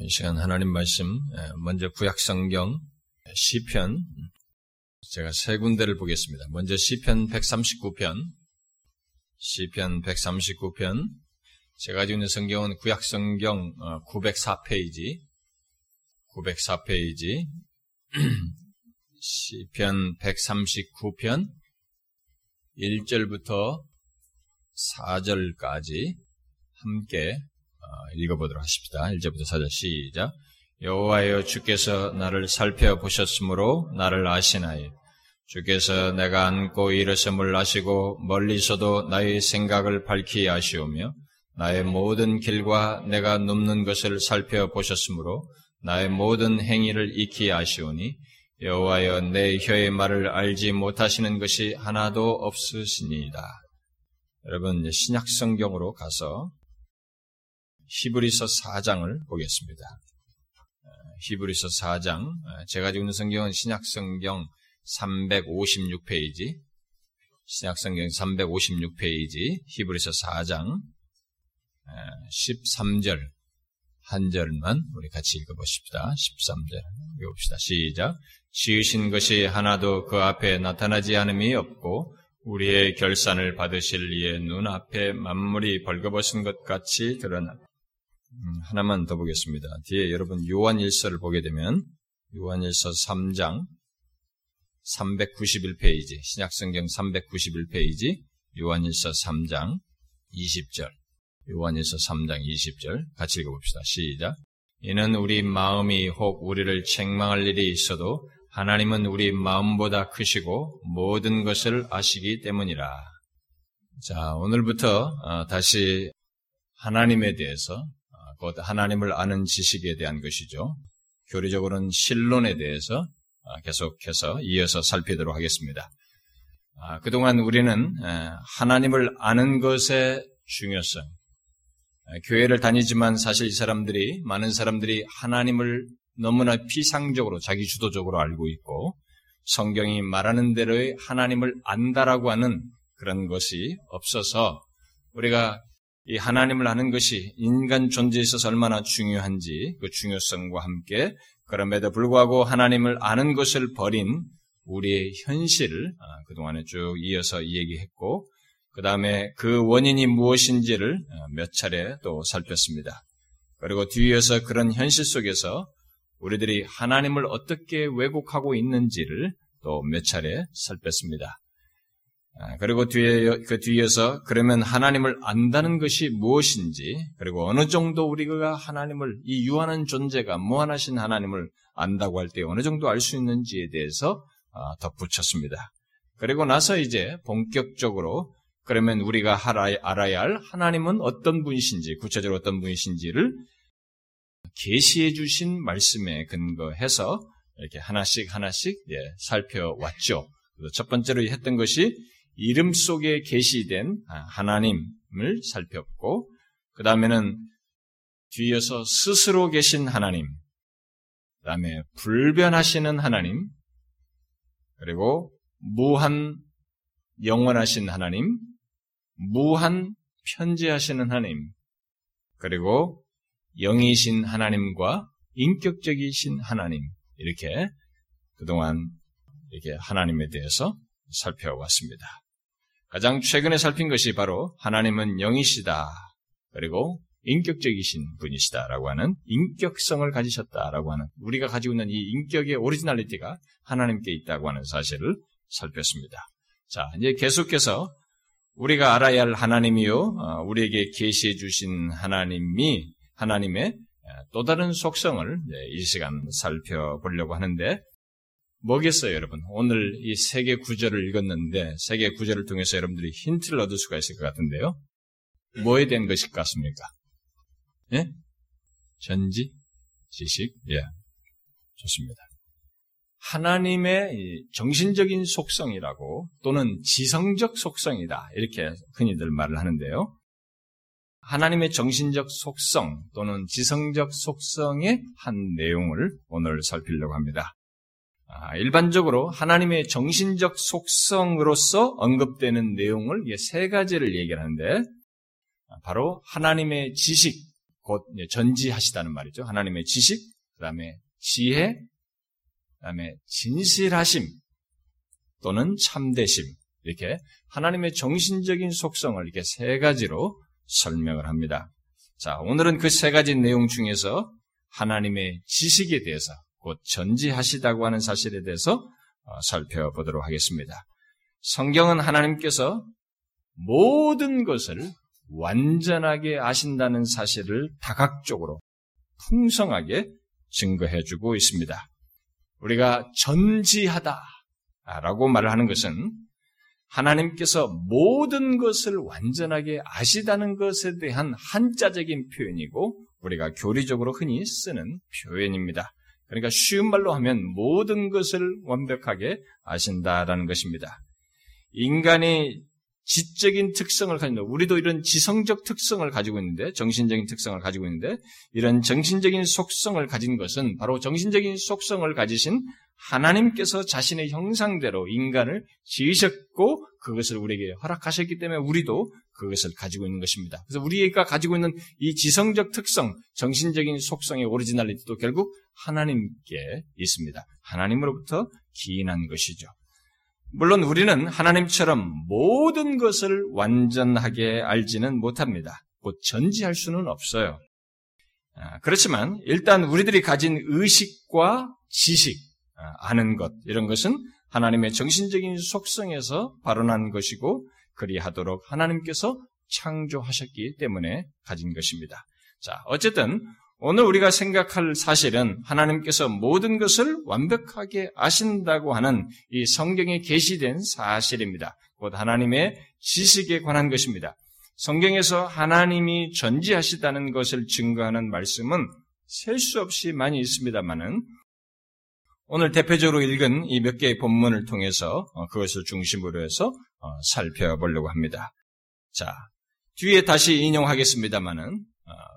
이 시간 하나님 말씀, 먼저 구약성경 시편, 제가 세 군데를 보겠습니다. 먼저 시편 139편, 제가 가지고 있는 성경은 구약성경 904페이지, 시편 139편 1절부터 4절까지 함께 읽어보도록 하십시다. 1절부터 4절 시작. 여호와여, 주께서 나를 살펴보셨으므로 나를 아시나이. 주께서 내가 안고 일어섬을 아시고 멀리서도 나의 생각을 밝히 아시오며 나의 모든 길과 내가 눕는 것을 살펴보셨으므로 나의 모든 행위를 익히 아시오니 여호와여, 내 혀의 말을 알지 못하시는 것이 하나도 없으시니이다. 여러분, 신약성경으로 가서 히브리서 4장을 보겠습니다. 히브리서 4장, 제가 가지고 있는 성경은 신약성경 356페이지, 히브리서 4장 13절 한 절만 우리 같이 읽어보십시다. 13절 읽어봅시다. 시작. 지으신 것이 하나도 그 앞에 나타나지 않음이 없고 우리의 결산을 받으실 이의 눈앞에 만물이 벌거벗은 것 같이 드러나. 하나만 더 보겠습니다. 뒤에 여러분 요한일서를 보게 되면 요한일서 3장 391페이지, 신약성경 391페이지, 요한일서 3장 20절, 같이 읽어봅시다. 시작. 이는 우리 마음이 혹 우리를 책망할 일이 있어도 하나님은 우리 마음보다 크시고 모든 것을 아시기 때문이라. 자, 오늘부터 다시 하나님에 대해서, 곧 하나님을 아는 지식에 대한 것이죠, 교리적으로는 신론에 대해서 계속해서 이어서 살피도록 하겠습니다. 그동안 우리는 하나님을 아는 것의 중요성, 교회를 다니지만 사실 이 사람들이, 많은 사람들이 하나님을 너무나 피상적으로, 자기 주도적으로 알고 있고 성경이 말하는 대로의 하나님을 안다라고 하는 그런 것이 없어서 우리가 이 하나님을 아는 것이 인간 존재에 있어서 얼마나 중요한지, 그 중요성과 함께 그럼에도 불구하고 하나님을 아는 것을 버린 우리의 현실을 그동안에 쭉 이어서 얘기했고, 그 다음에 그 원인이 무엇인지를 몇 차례 또 살폈습니다. 그리고 뒤이어서 그런 현실 속에서 우리들이 하나님을 어떻게 왜곡하고 있는지를 또 몇 차례 살폈습니다. 그리고 뒤이어서 그러면 하나님을 안다는 것이 무엇인지, 그리고 어느 정도 우리가 하나님을, 이 유한한 존재가 무한하신 하나님을 안다고 할 때 어느 정도 알 수 있는지에 대해서 덧붙였습니다. 그리고 나서 이제 본격적으로 그러면 우리가 알아야 할 하나님은 어떤 분이신지, 구체적으로 어떤 분이신지를 계시해 주신 말씀에 근거해서 이렇게 하나씩 살펴왔죠. 첫 번째로 했던 것이 이름 속에 계시된 하나님을 살폈고, 그 다음에는 뒤이어서 스스로 계신 하나님, 그 다음에 불변하시는 하나님, 그리고 무한 영원하신 하나님, 무한 편재하시는 하나님, 그리고 영이신 하나님과 인격적이신 하나님, 이렇게 그동안 이렇게 하나님에 대해서 살펴왔습니다. 가장 최근에 살핀 것이 바로 하나님은 영이시다, 그리고 인격적이신 분이시다라고 하는, 인격성을 가지셨다라고 하는, 우리가 가지고 있는 이 인격의 오리지널리티가 하나님께 있다고 하는 사실을 살폈습니다. 자, 이제 계속해서 우리가 알아야 할 하나님이요, 우리에게 계시해 주신 하나님이, 하나님의 또 다른 속성을 이 시간 살펴보려고 하는데, 뭐겠어요, 여러분? 오늘 이 세 개 구절을 읽었는데, 세 개 구절을 통해서 여러분들이 힌트를 얻을 수가 있을 것 같은데요. 뭐에 대한 것일 것 같습니까? 예? 전지? 지식? 예. 좋습니다. 하나님의 정신적인 속성이라고, 또는 지성적 속성이다, 이렇게 흔히들 말을 하는데요. 하나님의 정신적 속성 또는 지성적 속성의 한 내용을 오늘 살피려고 합니다. 일반적으로 하나님의 정신적 속성으로서 언급되는 내용을 세 가지를 얘기하는데, 바로 하나님의 지식, 곧 전지하시다는 말이죠. 하나님의 지식, 그 다음에 지혜, 그 다음에 진실하심 또는 참되심, 이렇게 하나님의 정신적인 속성을 이렇게 세 가지로 설명을 합니다. 자, 오늘은 그 세 가지 내용 중에서 하나님의 지식에 대해서, 곧 전지하시다고 하는 사실에 대해서 살펴보도록 하겠습니다. 성경은 하나님께서 모든 것을 완전하게 아신다는 사실을 다각적으로 풍성하게 증거해주고 있습니다. 우리가 전지하다라고 말을 하는 것은 하나님께서 모든 것을 완전하게 아시다는 것에 대한 한자적인 표현이고 우리가 교리적으로 흔히 쓰는 표현입니다. 그러니까 쉬운 말로 하면 모든 것을 완벽하게 아신다라는 것입니다. 인간이 지적인 특성을 가진다. 우리도 이런 지성적 특성을 가지고 있는데, 정신적인 특성을 가지고 있는데, 이런 정신적인 속성을 가진 것은 바로 정신적인 속성을 가지신 하나님께서 자신의 형상대로 인간을 지으셨고 그것을 우리에게 허락하셨기 때문에 우리도 그것을 가지고 있는 것입니다. 그래서 우리가 가지고 있는 이 지성적 특성, 정신적인 속성의 오리지널리티도 결국 하나님께 있습니다. 하나님으로부터 기인한 것이죠. 물론 우리는 하나님처럼 모든 것을 완전하게 알지는 못합니다. 곧 전지할 수는 없어요. 그렇지만 일단 우리들이 가진 의식과 지식, 아는 것, 이런 것은 하나님의 정신적인 속성에서 발원한 것이고 그리하도록 하나님께서 창조하셨기 때문에 가진 것입니다. 자, 어쨌든 오늘 우리가 생각할 사실은 하나님께서 모든 것을 완벽하게 아신다고 하는 이 성경에 게시된 사실입니다. 곧 하나님의 지식에 관한 것입니다. 성경에서 하나님이 전지하시다는 것을 증거하는 말씀은 셀 수 없이 많이 있습니다만은 오늘 대표적으로 읽은 이 몇 개의 본문을 통해서 그것을 중심으로 해서 살펴보려고 합니다. 자, 뒤에 다시 인용하겠습니다만은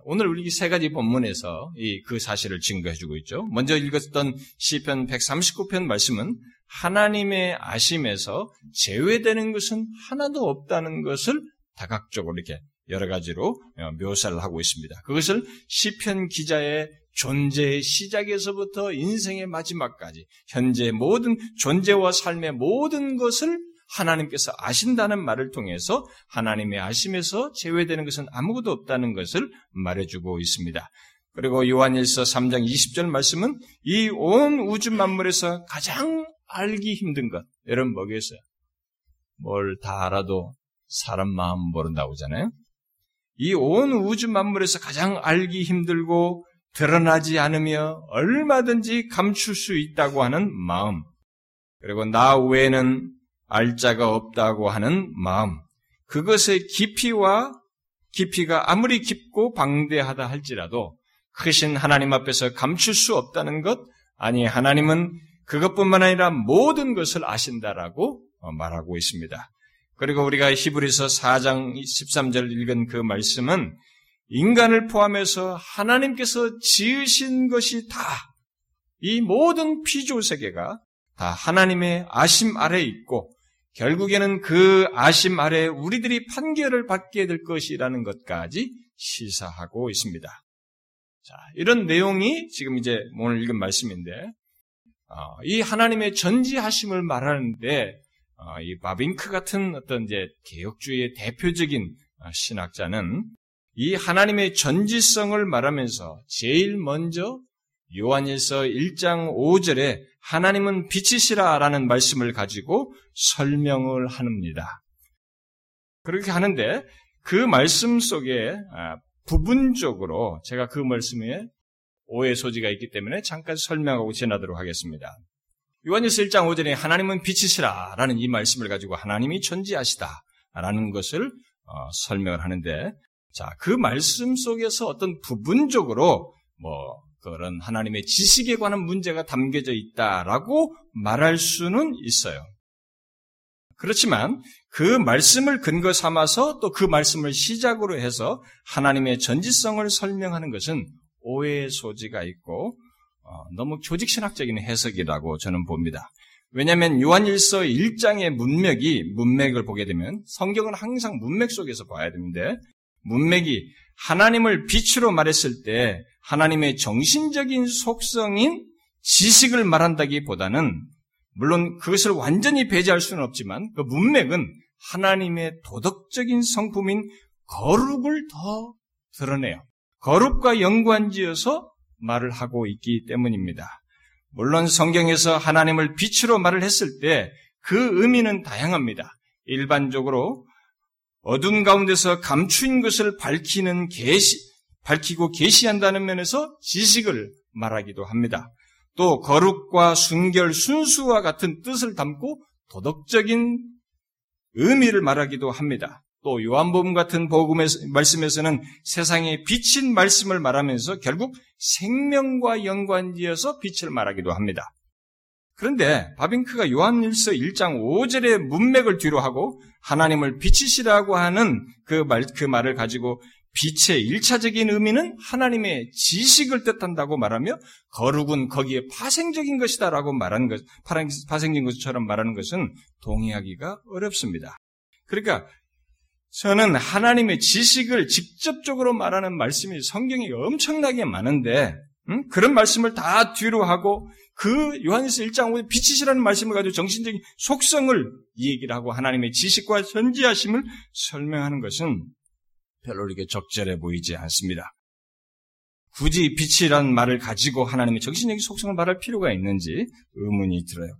오늘 우리 세 가지 본문에서 그 사실을 증거해주고 있죠. 먼저 읽었던 시편 139편 말씀은 하나님의 아심에서 제외되는 것은 하나도 없다는 것을 다각적으로 이렇게 여러 가지로 묘사를 하고 있습니다. 그것을 시편 기자의 존재의 시작에서부터 인생의 마지막까지 현재의 모든 존재와 삶의 모든 것을 하나님께서 아신다는 말을 통해서 하나님의 아심에서 제외되는 것은 아무것도 없다는 것을 말해주고 있습니다. 그리고 요한일서 3장 20절 말씀은 이 온 우주 만물에서 가장 알기 힘든 것, 여러분 뭐겠어요? 뭘 다 알아도 사람 마음 모른다고 하잖아요. 이 온 우주 만물에서 가장 알기 힘들고 드러나지 않으며 얼마든지 감출 수 있다고 하는 마음, 그리고 나 외에는 알 자가 없다고 하는 마음, 그것의 깊이가 아무리 깊고 방대하다 할지라도 크신 하나님 앞에서 감출 수 없다는 것, 아니 하나님은 그것뿐만 아니라 모든 것을 아신다라고 말하고 있습니다. 그리고 우리가 히브리서 4장 13절 읽은 그 말씀은 인간을 포함해서 하나님께서 지으신 것이 다, 이 모든 피조세계가 다 하나님의 아심 아래에 있고 결국에는 그 아심 아래에 우리들이 판결을 받게 될 것이라는 것까지 시사하고 있습니다. 자, 이런 내용이 지금 이제 오늘 읽은 말씀인데 이 하나님의 전지하심을 말하는데 이 바빙크 같은 어떤 이제 개혁주의의 대표적인 신학자는 이 하나님의 전지성을 말하면서 제일 먼저 요한일서 1장 5절에 하나님은 빛이시라라는 말씀을 가지고 설명을 합니다. 그렇게 하는데 그 말씀 속에 부분적으로 제가 그 말씀에 오해 소지가 있기 때문에 잠깐 설명하고 지나도록 하겠습니다. 요한일서 1장 5절에 하나님은 빛이시라라는 이 말씀을 가지고 하나님이 존재하시다라는 것을 설명을 하는데, 자, 그 말씀 속에서 어떤 부분적으로 그런 하나님의 지식에 관한 문제가 담겨져 있다라고 말할 수는 있어요. 그렇지만 그 말씀을 근거 삼아서 또 그 말씀을 시작으로 해서 하나님의 전지성을 설명하는 것은 오해의 소지가 있고 너무 조직신학적인 해석이라고 저는 봅니다. 왜냐하면 요한일서 1장의 문맥을 보게 되면 성경은 항상 문맥 속에서 봐야 되는데 문맥이 하나님을 빛으로 말했을 때 하나님의 정신적인 속성인 지식을 말한다기보다는 물론 그것을 완전히 배제할 수는 없지만 그 문맥은 하나님의 도덕적인 성품인 거룩을 더 드러내요. 거룩과 연관지어서 말을 하고 있기 때문입니다. 물론 성경에서 하나님을 빛으로 말을 했을 때 그 의미는 다양합니다. 일반적으로 어둠 가운데서 감추인 것을 밝히고 계시한다는 면에서 지식을 말하기도 합니다. 또 거룩과 순결, 순수와 같은 뜻을 담고 도덕적인 의미를 말하기도 합니다. 또 요한복음 같은 복음의 말씀에서는 세상에 비친 말씀을 말하면서 결국 생명과 연관지어서 빛을 말하기도 합니다. 그런데 바빙크가 요한일서 1장 5절의 문맥을 뒤로하고 하나님을 빛이시라고 하는 그 말을 가지고 빛의 1차적인 의미는 하나님의 지식을 뜻한다고 말하며 거룩은 거기에 파생적인 것이다라고 파생된 것처럼 말하는 것은 동의하기가 어렵습니다. 그러니까 저는 하나님의 지식을 직접적으로 말하는 말씀이 성경에 엄청나게 많은데 그런 말씀을 다 뒤로 하고 그 요한일서 1장 5절 빛이시라는 말씀을 가지고 정신적인 속성을 얘기를 하고 하나님의 지식과 전지하심을 설명하는 것은 별로 이렇게 적절해 보이지 않습니다. 굳이 빛이라는 말을 가지고 하나님의 정신적인 속성을 말할 필요가 있는지 의문이 들어요.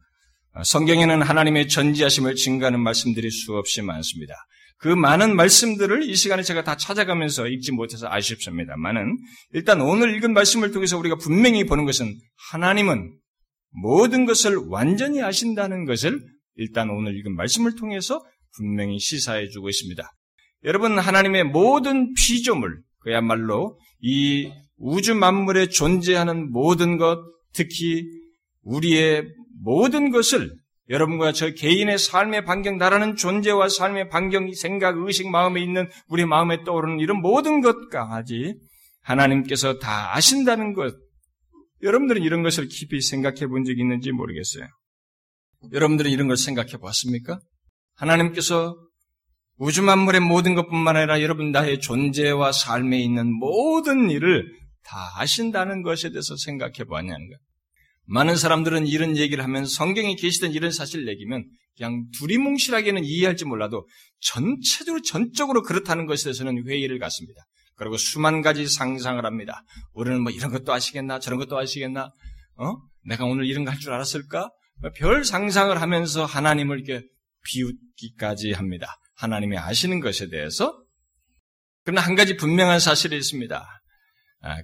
성경에는 하나님의 전지하심을 증거하는 말씀들이 수없이 많습니다. 그 많은 말씀들을 이 시간에 제가 다 찾아가면서 읽지 못해서 아쉽습니다만은 일단 오늘 읽은 말씀을 통해서 우리가 분명히 보는 것은 하나님은 모든 것을 완전히 아신다는 것을 일단 오늘 읽은 말씀을 통해서 분명히 시사해주고 있습니다. 여러분, 하나님의 모든 피조물, 그야말로 이 우주 만물에 존재하는 모든 것, 특히 우리의 모든 것을 여러분과 저 개인의 삶의 반경, 나라는 존재와 삶의 반경, 생각, 의식, 마음에 있는 우리 마음에 떠오르는 이런 모든 것까지 하나님께서 다 아신다는 것, 여러분들은 이런 것을 깊이 생각해 본 적이 있는지 모르겠어요. 여러분들은 이런 걸 생각해 봤습니까? 하나님께서 우주 만물의 모든 것뿐만 아니라 여러분 나의 존재와 삶에 있는 모든 일을 다 아신다는 것에 대해서 생각해 보았냐는 거예요. 많은 사람들은 이런 얘기를 하면 성경에 계시던 이런 사실을 얘기면 그냥 두리뭉실하게는 이해할지 몰라도 전적으로 그렇다는 것에 대해서는 회의를 갖습니다. 그리고 수만 가지 상상을 합니다. 우리는 뭐 이런 것도 아시겠나? 저런 것도 아시겠나? 내가 오늘 이런 거 할 줄 알았을까? 별 상상을 하면서 하나님을 이렇게 비웃기까지 합니다. 하나님이 아시는 것에 대해서. 그러나 한 가지 분명한 사실이 있습니다.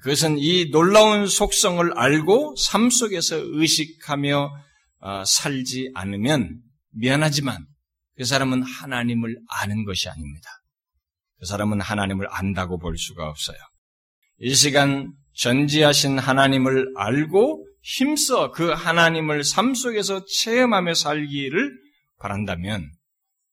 그것은 이 놀라운 속성을 알고 삶 속에서 의식하며 살지 않으면 미안하지만 그 사람은 하나님을 아는 것이 아닙니다. 그 사람은 하나님을 안다고 볼 수가 없어요. 이 시간 전지하신 하나님을 알고 힘써 그 하나님을 삶 속에서 체험하며 살기를 바란다면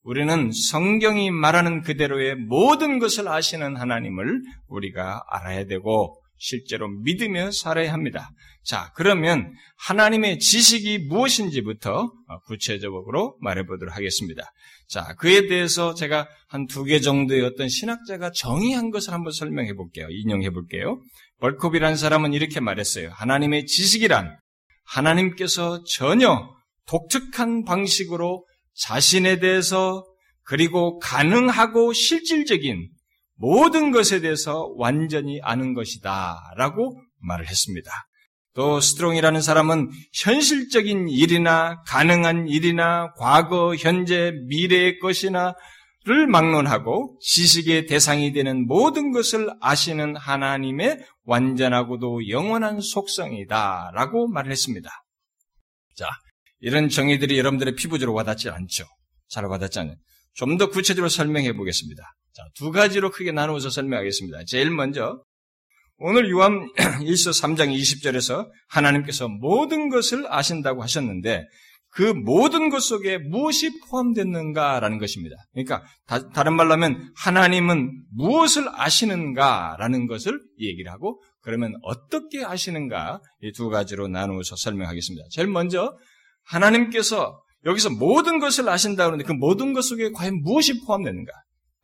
우리는 성경이 말하는 그대로의 모든 것을 아시는 하나님을 우리가 알아야 되고 실제로 믿으며 살아야 합니다. 자, 그러면 하나님의 지식이 무엇인지부터 구체적으로 말해보도록 하겠습니다. 자, 그에 대해서 제가 한 2개 정도의 어떤 신학자가 정의한 것을 한번 설명해 볼게요. 인용해 볼게요. 벌콥이라는 사람은 이렇게 말했어요. 하나님의 지식이란 하나님께서 전혀 독특한 방식으로 자신에 대해서 그리고 가능하고 실질적인 모든 것에 대해서 완전히 아는 것이다 라고 말을 했습니다. 또 스트롱이라는 사람은 현실적인 일이나 가능한 일이나 과거, 현재, 미래의 것이나를 막론하고 지식의 대상이 되는 모든 것을 아시는 하나님의 완전하고도 영원한 속성이다 라고 말을 했습니다. 자, 이런 정의들이 여러분들의 피부적으로 와닿지 않죠. 잘 와닿지 않아요. 좀 더 구체적으로 설명해 보겠습니다. 자, 2 가지로 크게 나누어서 설명하겠습니다. 제일 먼저 오늘 요한일서 3장 20절에서 하나님께서 모든 것을 아신다고 하셨는데 그 모든 것 속에 무엇이 포함됐는가라는 것입니다. 그러니까 다른 말로 하면 하나님은 무엇을 아시는가라는 것을 얘기를 하고 그러면 어떻게 아시는가 이 2 가지로 나누어서 설명하겠습니다. 제일 먼저 하나님께서 여기서 모든 것을 아신다 그러는데 그 모든 것 속에 과연 무엇이 포함되는가?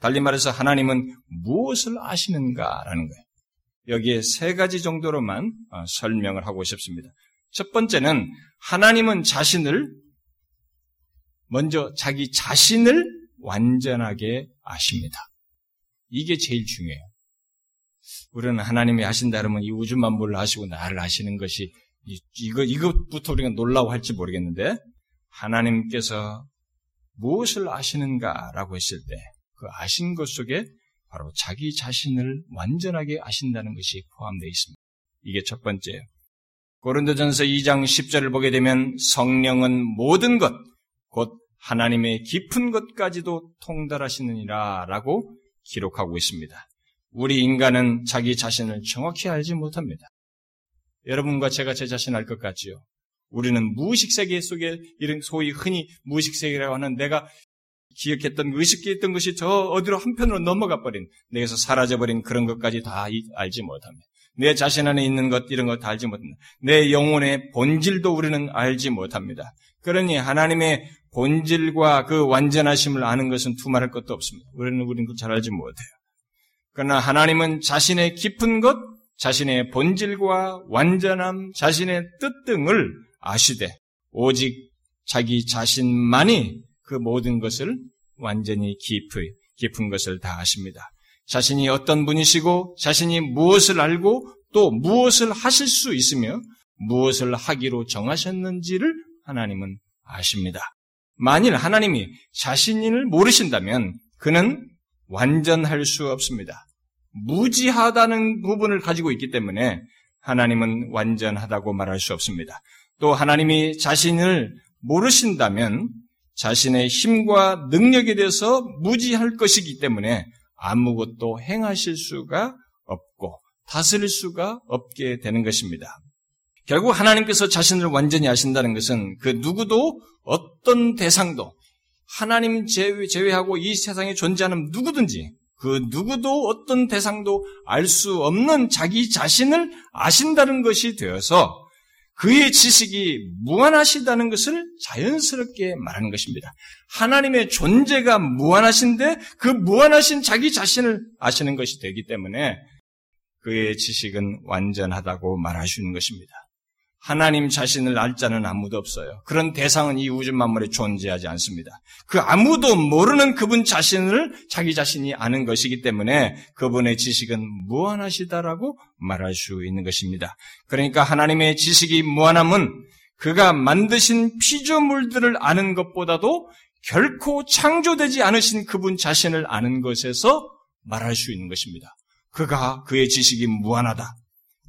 달리 말해서 하나님은 무엇을 아시는가라는 거예요. 여기에 세 가지 정도로만 설명을 하고 싶습니다. 첫 번째는 하나님은 자기 자신을 완전하게 아십니다. 이게 제일 중요해요. 우리는 하나님이 아신다 그러면 이 우주만물을 아시고 나를 아시는 것이 이것부터 우리가 놀라워할지 모르겠는데 하나님께서 무엇을 아시는가라고 했을 때 그 아신 것 속에 바로 자기 자신을 완전하게 아신다는 것이 포함되어 있습니다. 이게 첫 번째예요. 고린도전서 2장 10절을 보게 되면 성령은 모든 것, 곧 하나님의 깊은 것까지도 통달하시느니라 라고 기록하고 있습니다. 우리 인간은 자기 자신을 정확히 알지 못합니다. 여러분과 제가 제 자신을 알 것 같지요? 우리는 무의식세계 속에 이런 소위 흔히 무의식세계라고 하는 내가 기억했던 의식에 있던 것이 저 어디로 한편으로 넘어가버린 내게서 사라져버린 그런 것까지 다 알지 못합니다. 내 자신 안에 있는 것 이런 것 다 알지 못합니다. 내 영혼의 본질도 우리는 알지 못합니다. 그러니 하나님의 본질과 그 완전하심을 아는 것은 두말할 것도 없습니다. 우리는 그걸 잘 알지 못해요. 그러나 하나님은 자신의 깊은 것, 자신의 본질과 완전함, 자신의 뜻 등을 아시되 오직 자기 자신만이 그 모든 것을 완전히 깊은 것을 다 아십니다. 자신이 어떤 분이시고 자신이 무엇을 알고 또 무엇을 하실 수 있으며 무엇을 하기로 정하셨는지를 하나님은 아십니다. 만일 하나님이 자신을 모르신다면 그는 완전할 수 없습니다. 무지하다는 부분을 가지고 있기 때문에 하나님은 완전하다고 말할 수 없습니다. 또 하나님이 자신을 모르신다면 자신의 힘과 능력에 대해서 무지할 것이기 때문에 아무것도 행하실 수가 없고 다스릴 수가 없게 되는 것입니다. 결국 하나님께서 자신을 완전히 아신다는 것은 그 누구도 어떤 대상도 하나님 제외하고 이 세상에 존재하는 누구든지 그 누구도 어떤 대상도 알 수 없는 자기 자신을 아신다는 것이 되어서 그의 지식이 무한하시다는 것을 자연스럽게 말하는 것입니다. 하나님의 존재가 무한하신데 그 무한하신 자기 자신을 아시는 것이 되기 때문에 그의 지식은 완전하다고 말하시는 것입니다. 하나님 자신을 알 자는 아무도 없어요. 그런 대상은 이 우주 만물에 존재하지 않습니다. 그 아무도 모르는 그분 자신을 자기 자신이 아는 것이기 때문에 그분의 지식은 무한하시다라고 말할 수 있는 것입니다. 그러니까 하나님의 지식이 무한함은 그가 만드신 피조물들을 아는 것보다도 결코 창조되지 않으신 그분 자신을 아는 것에서 말할 수 있는 것입니다. 그의 지식이 무한하다.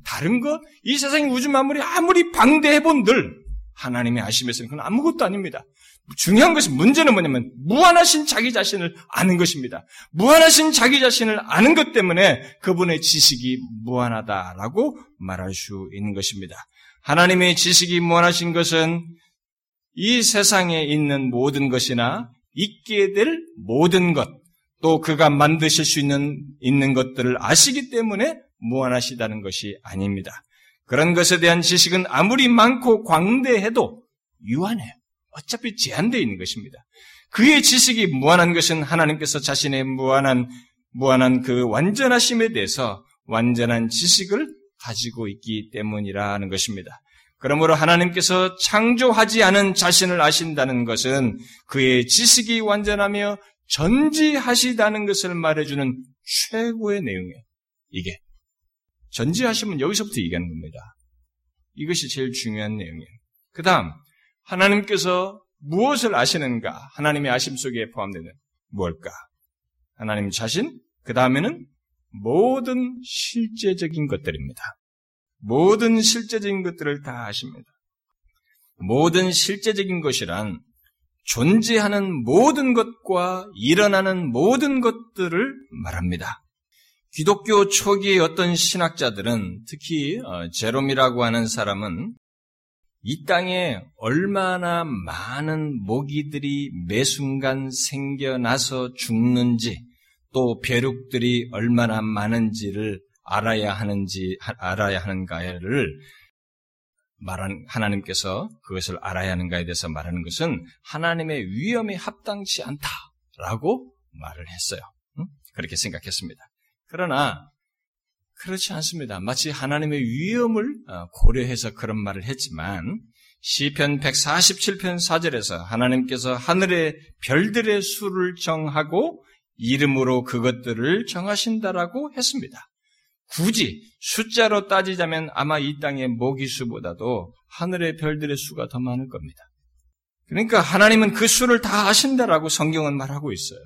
다른 것, 이 세상의 우주 만물이 아무리 방대해본들 하나님의 아심에서는 그건 아무것도 아닙니다. 중요한 것은 문제는 뭐냐면 무한하신 자기 자신을 아는 것입니다. 무한하신 자기 자신을 아는 것 때문에 그분의 지식이 무한하다라고 말할 수 있는 것입니다. 하나님의 지식이 무한하신 것은 이 세상에 있는 모든 것이나 있게 될 모든 것, 또 그가 만드실 수 있는 것들을 아시기 때문에 무한하시다는 것이 아닙니다. 그런 것에 대한 지식은 아무리 많고 광대해도 유한해요. 어차피 제한되어 있는 것입니다. 그의 지식이 무한한 것은 하나님께서 자신의 무한한 그 완전하심에 대해서 완전한 지식을 가지고 있기 때문이라는 것입니다. 그러므로 하나님께서 창조하지 않은 자신을 아신다는 것은 그의 지식이 완전하며 전지하시다는 것을 말해주는 최고의 내용이에요. 이게. 전지하시면 여기서부터 얘기하는 겁니다. 이것이 제일 중요한 내용이에요. 그 다음 하나님께서 무엇을 아시는가? 하나님의 아심 속에 포함되는 뭘까? 하나님 자신, 그 다음에는 모든 실제적인 것들입니다. 모든 실제적인 것들을 다 아십니다. 모든 실제적인 것이란 존재하는 모든 것과 일어나는 모든 것들을 말합니다. 기독교 초기의 어떤 신학자들은 특히 제롬이라고 하는 사람은 이 땅에 얼마나 많은 모기들이 매 순간 생겨나서 죽는지 또 벼룩들이 얼마나 많은지를 알아야 하는가를 하나님께서 그것을 알아야 하는가에 대해서 말하는 것은 하나님의 위엄에 합당치 않다라고 말을 했어요. 그렇게 생각했습니다. 그러나 그렇지 않습니다. 마치 하나님의 위엄을 고려해서 그런 말을 했지만 시편 147편 4절에서 하나님께서 하늘의 별들의 수를 정하고 이름으로 그것들을 정하신다라고 했습니다. 굳이 숫자로 따지자면 아마 이 땅의 모기수보다도 하늘의 별들의 수가 더 많을 겁니다. 그러니까 하나님은 그 수를 다 아신다라고 성경은 말하고 있어요.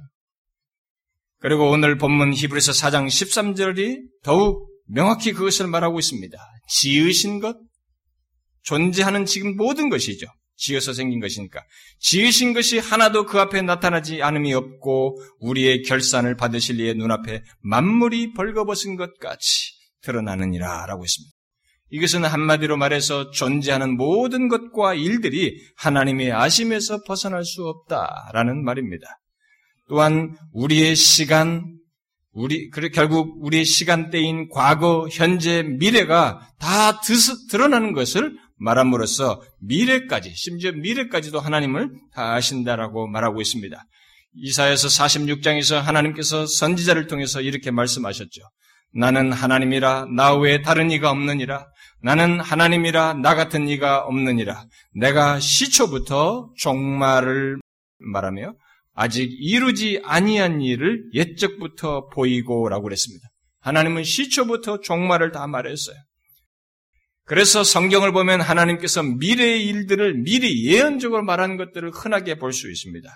그리고 오늘 본문 히브리서 4장 13절이 더욱 명확히 그것을 말하고 있습니다. 지으신 것, 존재하는 지금 모든 것이죠. 지어서 생긴 것이니까. 지으신 것이 하나도 그 앞에 나타나지 않음이 없고 우리의 결산을 받으실 이의 눈앞에 만물이 벌거벗은 것 같이 드러나느니라 라고 했습니다. 이것은 한마디로 말해서 존재하는 모든 것과 일들이 하나님의 아심에서 벗어날 수 없다라는 말입니다. 또한 우리의 시간, 결국 우리의 시간대인 과거, 현재, 미래가 다 드러나는 것을 말함으로써 미래까지, 심지어 미래까지도 하나님을 다 아신다라고 말하고 있습니다. 이사야서 46장에서 하나님께서 선지자를 통해서 이렇게 말씀하셨죠. 나는 하나님이라 나 외에 다른 이가 없느니라. 나는 하나님이라 나 같은 이가 없느니라. 내가 시초부터 종말을 말하며 아직 이루지 아니한 일을 옛적부터 보이고 라고 그랬습니다. 하나님은 시초부터 종말을 다 말했어요. 그래서 성경을 보면 하나님께서 미래의 일들을 미리 예언적으로 말하는 것들을 흔하게 볼 수 있습니다.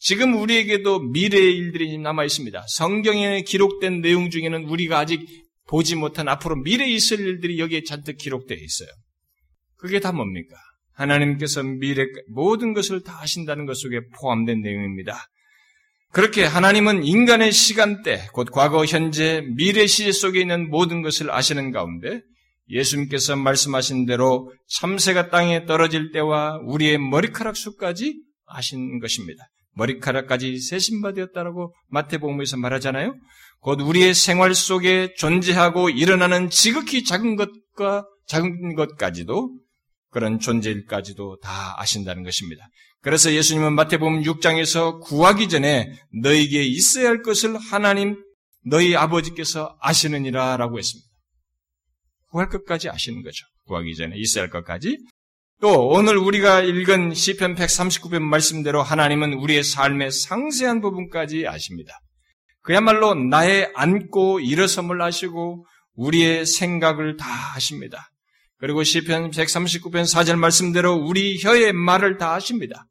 지금 우리에게도 미래의 일들이 남아있습니다. 성경에 기록된 내용 중에는 우리가 아직 보지 못한 앞으로 미래에 있을 일들이 여기에 잔뜩 기록되어 있어요. 그게 다 뭡니까? 하나님께서 미래 모든 것을 다 하신다는 것 속에 포함된 내용입니다. 그렇게 하나님은 인간의 시간대, 곧 과거, 현재, 미래 시제 속에 있는 모든 것을 아시는 가운데 예수님께서 말씀하신 대로 참새가 땅에 떨어질 때와 우리의 머리카락 수까지 아신 것입니다. 머리카락까지 세심받았다라고 마태복음에서 말하잖아요. 곧 우리의 생활 속에 존재하고 일어나는 지극히 작은 것과 작은 것까지도 그런 존재일까지도 다 아신다는 것입니다. 그래서 예수님은 마태복음 6장에서 구하기 전에 너희에게 있어야 할 것을 하나님 너희 아버지께서 아시느니라 라고 했습니다. 구할 것까지 아시는 거죠. 구하기 전에 있어야 할 것까지. 또 오늘 우리가 읽은 시편 139편 말씀대로 하나님은 우리의 삶의 상세한 부분까지 아십니다. 그야말로 나의 앉고 일어섬을 아시고 우리의 생각을 다 아십니다. 그리고 시편 139편 4절 말씀대로 우리 혀의 말을 다 아십니다.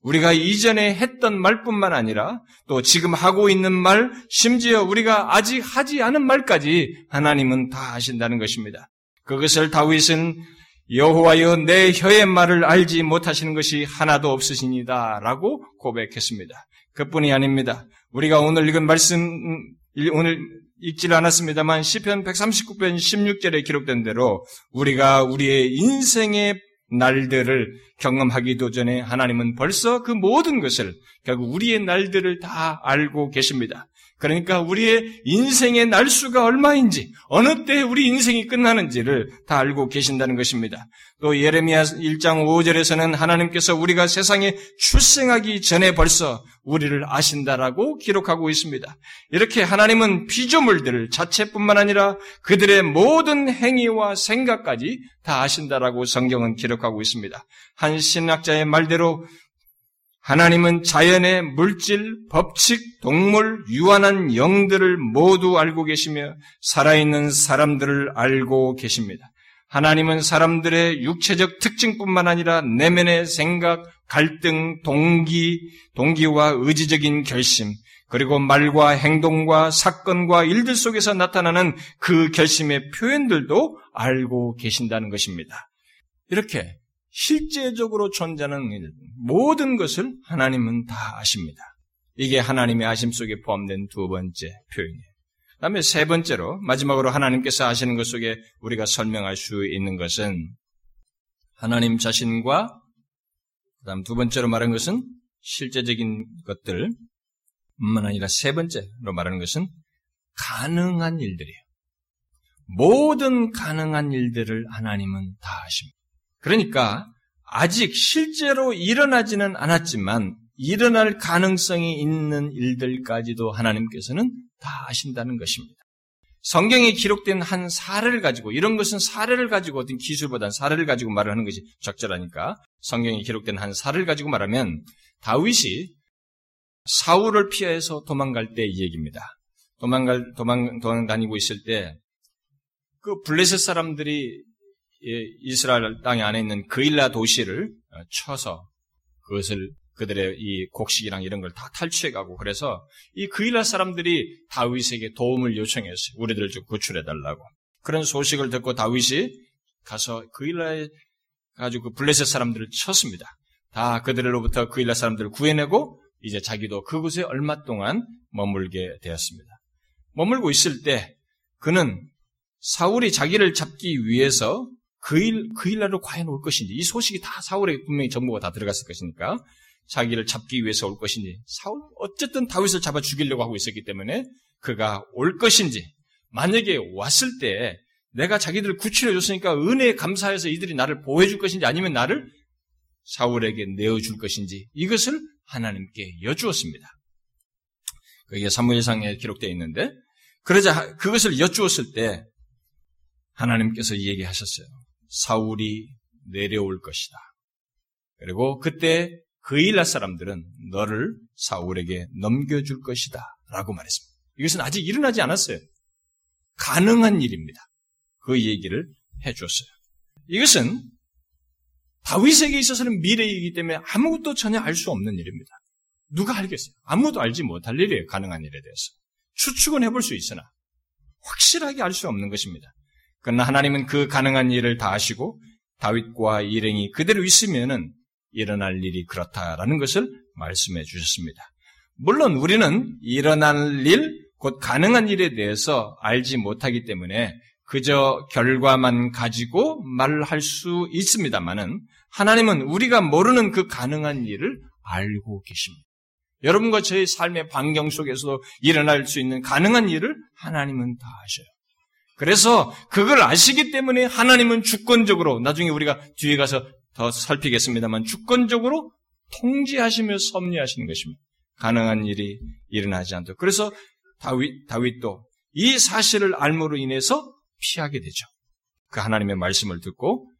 우리가 이전에 했던 말뿐만 아니라 또 지금 하고 있는 말, 심지어 우리가 아직 하지 않은 말까지 하나님은 다 아신다는 것입니다. 그것을 다윗은 여호와여 내 혀의 말을 알지 못하시는 것이 하나도 없으시니다 라고 고백했습니다. 그뿐이 아닙니다. 우리가 오늘 읽은 말씀, 오늘 읽질 않았습니다만 시편 139편 16절에 기록된 대로 우리가 우리의 인생의 날들을 경험하기도 전에 하나님은 벌써 그 모든 것을 결국 우리의 날들을 다 알고 계십니다. 그러니까 우리의 인생의 날수가 얼마인지 어느 때 우리 인생이 끝나는지를 다 알고 계신다는 것입니다. 또 예레미야 1장 5절에서는 하나님께서 우리가 세상에 출생하기 전에 벌써 우리를 아신다라고 기록하고 있습니다. 이렇게 하나님은 피조물들 자체뿐만 아니라 그들의 모든 행위와 생각까지 다 아신다라고 성경은 기록하고 있습니다. 한 신학자의 말대로 하나님은 자연의 물질, 법칙, 동물, 유한한 영들을 모두 알고 계시며 살아있는 사람들을 알고 계십니다. 하나님은 사람들의 육체적 특징뿐만 아니라 내면의 생각, 갈등, 동기와 의지적인 결심, 그리고 말과 행동과 사건과 일들 속에서 나타나는 그 결심의 표현들도 알고 계신다는 것입니다. 이렇게 실제적으로 존재하는 모든 것을 하나님은 다 아십니다. 이게 하나님의 아심 속에 포함된 두 번째 표현이에요. 그 다음에 세 번째로 마지막으로 하나님께서 아시는 것 속에 우리가 설명할 수 있는 것은 하나님 자신과 그 다음 두 번째로 말하는 것은 실제적인 것들뿐만 아니라 세 번째로 말하는 것은 가능한 일들이에요. 모든 가능한 일들을 하나님은 다 아십니다. 그러니까 아직 실제로 일어나지는 않았지만 일어날 가능성이 있는 일들까지도 하나님께서는 다 다 아신다는 것입니다. 성경에 기록된 한 사례를 가지고, 이런 것은 사례를 가지고 어떤 기술보다는 사례를 가지고 말을 하는 것이 적절하니까, 성경에 기록된 한 사례를 가지고 말하면 다윗이 사울을 피해서 도망갈 때의 얘기입니다. 도망다니고 있을 때 그 블레셋 사람들이 이스라엘 땅 안에 있는 그일라 도시를 쳐서 그것을 그들의 이 곡식이랑 이런 걸 다 탈취해가고, 그래서 이 그일라 사람들이 다윗에게 도움을 요청했어요. 우리들을 좀 구출해달라고. 그런 소식을 듣고 다윗이 가서 그일라에 가지고 그 블레셋 사람들을 쳤습니다. 다 그들로부터 그일라 사람들을 구해내고 이제 자기도 그곳에 얼마 동안 머물게 되었습니다. 머물고 있을 때 그는 사울이 자기를 잡기 위해서 그일라로 과연 올 것인지, 이 소식이 다 사울에게 분명히 정보가 다 들어갔을 것이니까 자기를 잡기 위해서 올 것인지, 사울 어쨌든 다윗을 잡아 죽이려고 하고 있었기 때문에 그가 올 것인지, 만약에 왔을 때 내가 자기들을 구출해줬으니까 은혜에 감사해서 이들이 나를 보호해줄 것인지, 아니면 나를 사울에게 내어줄 것인지, 이것을 하나님께 여쭈었습니다. 그게 사무엘상에 기록되어 있는데, 그러자 그것을 여쭈었을 때 하나님께서 이 얘기하셨어요. 사울이 내려올 것이다. 그리고 그때 그일라 사람들은 너를 사울에게 넘겨줄 것이다 라고 말했습니다. 이것은 아직 일어나지 않았어요. 가능한 일입니다. 그 얘기를 해줬어요. 이것은 다윗에게 있어서는 미래이기 때문에 아무것도 전혀 알 수 없는 일입니다. 누가 알겠어요? 아무도 알지 못할 일이에요. 가능한 일에 대해서. 추측은 해볼 수 있으나 확실하게 알 수 없는 것입니다. 그러나 하나님은 그 가능한 일을 다 아시고 다윗과 일행이 그대로 있으면은 일어날 일이 그렇다라는 것을 말씀해 주셨습니다. 물론 우리는 일어날 일, 곧 가능한 일에 대해서 알지 못하기 때문에 그저 결과만 가지고 말할 수 있습니다만은, 하나님은 우리가 모르는 그 가능한 일을 알고 계십니다. 여러분과 저의 삶의 반경 속에서도 일어날 수 있는 가능한 일을 하나님은 다 아셔요. 그래서 그걸 아시기 때문에 하나님은 주권적으로, 나중에 우리가 뒤에 가서 더 살피겠습니다만, 주권적으로 통제하시며 섭리하시는 것입니다. 가능한 일이 일어나지 않도록. 그래서 다윗도 이 사실을 알므로 인해서 피하게 되죠. 그 하나님의 말씀을 듣고,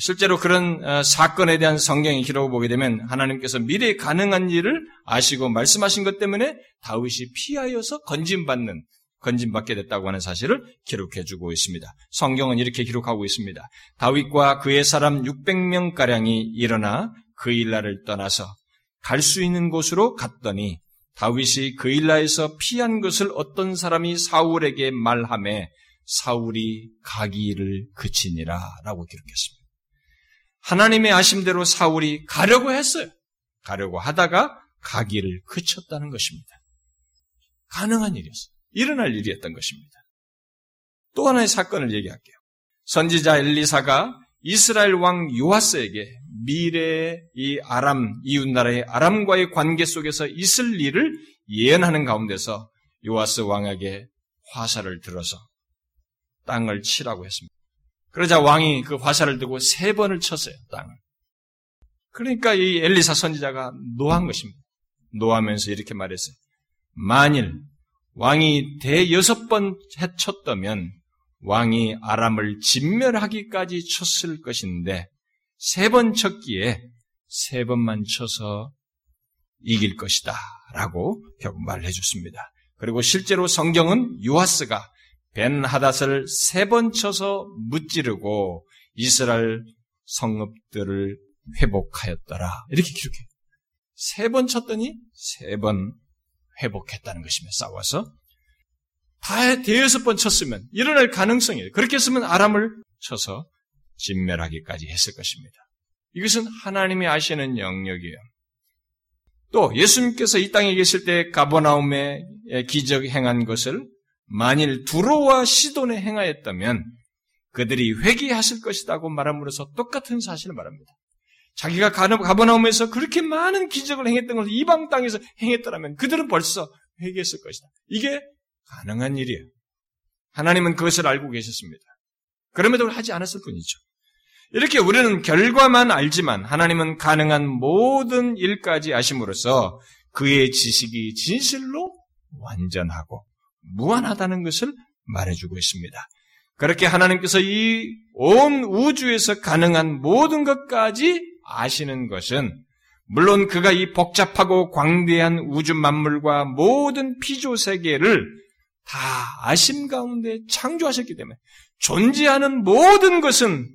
실제로 그런 사건에 대한 성경의 기록을 보게 되면 하나님께서 미래에 가능한 일을 아시고 말씀하신 것 때문에 다윗이 피하여서 건진받게 됐다고 하는 사실을 기록해주고 있습니다. 성경은 이렇게 기록하고 있습니다. 다윗과 그의 사람 600명가량이 일어나 그일라를 떠나서 갈 수 있는 곳으로 갔더니 다윗이 그일라에서 피한 것을 어떤 사람이 사울에게 말하며 사울이 가기를 그치니라 라고 기록했습니다. 하나님의 아심대로 사울이 가려고 했어요. 가려고 하다가 가기를 그쳤다는 것입니다. 가능한 일이었어요. 일어날 일이었던 것입니다. 또 하나의 사건을 얘기할게요. 선지자 엘리사가 이스라엘 왕 요아스에게 미래의 이 아람, 이웃나라의 아람과의 관계 속에서 있을 일을 예언하는 가운데서 요아스 왕에게 화살을 들어서 땅을 치라고 했습니다. 그러자 왕이 그 화살을 들고 3번을 쳤어요, 땅을. 그러니까 이 엘리사 선지자가 노한 것입니다. 노하면서 이렇게 말했어요. 만일 왕이 106번 해쳤다면 왕이 아람을 진멸하기까지 쳤을 것인데 3번 쳤기에 3번만 쳐서 이길 것이다 라고 결국 말을 해줬습니다. 그리고 실제로 성경은 요아스가 벤하닷을 3번 쳐서 무찌르고 이스라엘 성읍들을 회복하였더라 이렇게 기록해요. 3번 쳤더니 3번 회복했다는 것이며, 싸워서 다 106번 쳤으면 일어날 가능성이에요. 그렇게 했으면 아람을 쳐서 진멸하기까지 했을 것입니다. 이것은 하나님이 아시는 영역이에요. 또 예수님께서 이 땅에 계실 때 가버나움에 기적 행한 것을 만일 두로와 시돈에 행하였다면 그들이 회개하실 것이라고 말함으로써 똑같은 사실을 말합니다. 자기가 가버나움에서 그렇게 많은 기적을 행했던 것을 이방 땅에서 행했더라면 그들은 벌써 회개했을 것이다. 이게 가능한 일이에요. 하나님은 그것을 알고 계셨습니다. 그럼에도 하지 않았을 뿐이죠. 이렇게 우리는 결과만 알지만 하나님은 가능한 모든 일까지 아심으로써 그의 지식이 진실로 완전하고 무한하다는 것을 말해주고 있습니다. 그렇게 하나님께서 이 온 우주에서 가능한 모든 것까지 아시는 것은 물론 그가 이 복잡하고 광대한 우주 만물과 모든 피조세계를 다 아심 가운데 창조하셨기 때문에 존재하는 모든 것은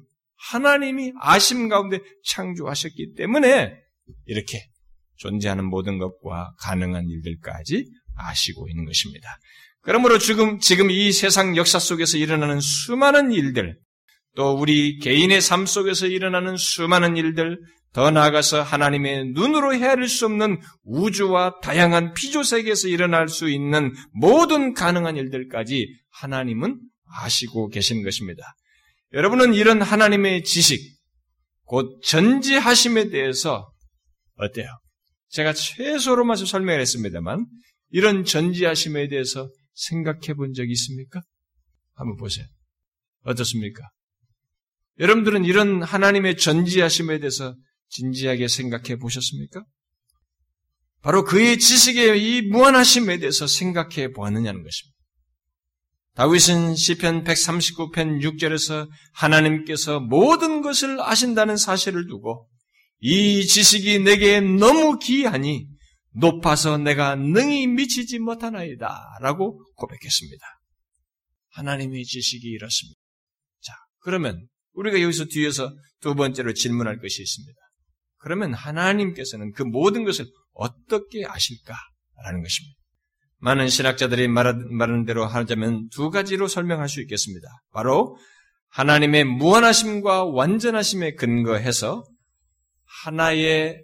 하나님이 아심 가운데 창조하셨기 때문에 이렇게 존재하는 모든 것과 가능한 일들까지 아시고 있는 것입니다. 그러므로 지금 이 세상 역사 속에서 일어나는 수많은 일들, 또 우리 개인의 삶 속에서 일어나는 수많은 일들, 더 나아가서 하나님의 눈으로 헤아릴 수 없는 우주와 다양한 피조세계에서 일어날 수 있는 모든 가능한 일들까지 하나님은 아시고 계신 것입니다. 여러분은 이런 하나님의 지식, 곧 전지하심에 대해서 어때요? 제가 최소로만 설명을 했습니다만 이런 전지하심에 대해서 생각해 본 적이 있습니까? 한번 보세요. 어떻습니까? 여러분들은 이런 하나님의 전지하심에 대해서 진지하게 생각해 보셨습니까? 바로 그의 지식의 이 무한하심에 대해서 생각해 보았느냐는 것입니다. 다윗은 시편 139편 6절에서 하나님께서 모든 것을 아신다는 사실을 두고 이 지식이 내게 너무 기이하니 높아서 내가 능히 미치지 못하나이다 라고 고백했습니다. 하나님의 지식이 이렇습니다. 자, 그러면 우리가 여기서 뒤에서 두 번째로 질문할 것이 있습니다. 그러면 하나님께서는 그 모든 것을 어떻게 아실까라는 것입니다. 많은 신학자들이 말하는 대로 하자면 두 가지로 설명할 수 있겠습니다. 바로 하나님의 무한하심과 완전하심에 근거해서 하나의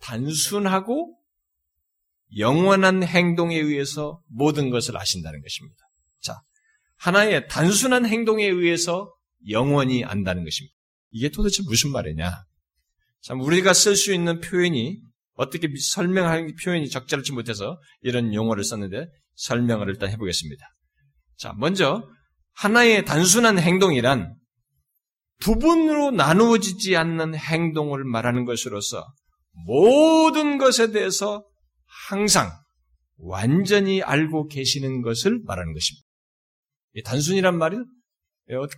단순하고 영원한 행동에 의해서 모든 것을 아신다는 것입니다. 자, 하나의 단순한 행동에 의해서 영원히 안다는 것입니다. 이게 도대체 무슨 말이냐? 참 우리가 쓸 수 있는 표현이 어떻게 설명하는 표현이 적절치 못해서 이런 용어를 썼는데 설명을 일단 해보겠습니다. 자, 먼저 하나의 단순한 행동이란 부분으로 나누어지지 않는 행동을 말하는 것으로서 모든 것에 대해서 항상 완전히 알고 계시는 것을 말하는 것입니다. 이 단순이란 말이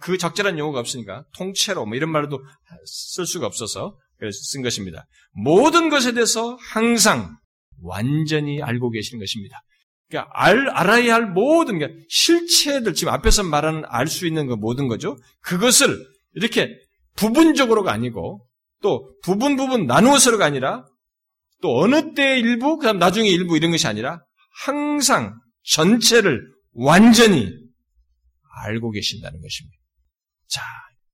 그 적절한 용어가 없으니까 통째로 뭐 이런 말도 쓸 수가 없어서 그래서 쓴 것입니다. 모든 것에 대해서 항상 완전히 알고 계시는 것입니다. 그러니까 알아야 할 모든 게 그러니까 실체들 지금 앞에서 말하는 알 수 있는 그 모든 거죠. 그것을 이렇게 부분적으로가 아니고 또 부분 나누어서가 아니라 또 어느 때 일부, 그다음 나중에 일부 이런 것이 아니라 항상 전체를 완전히 알고 계신다는 것입니다. 자,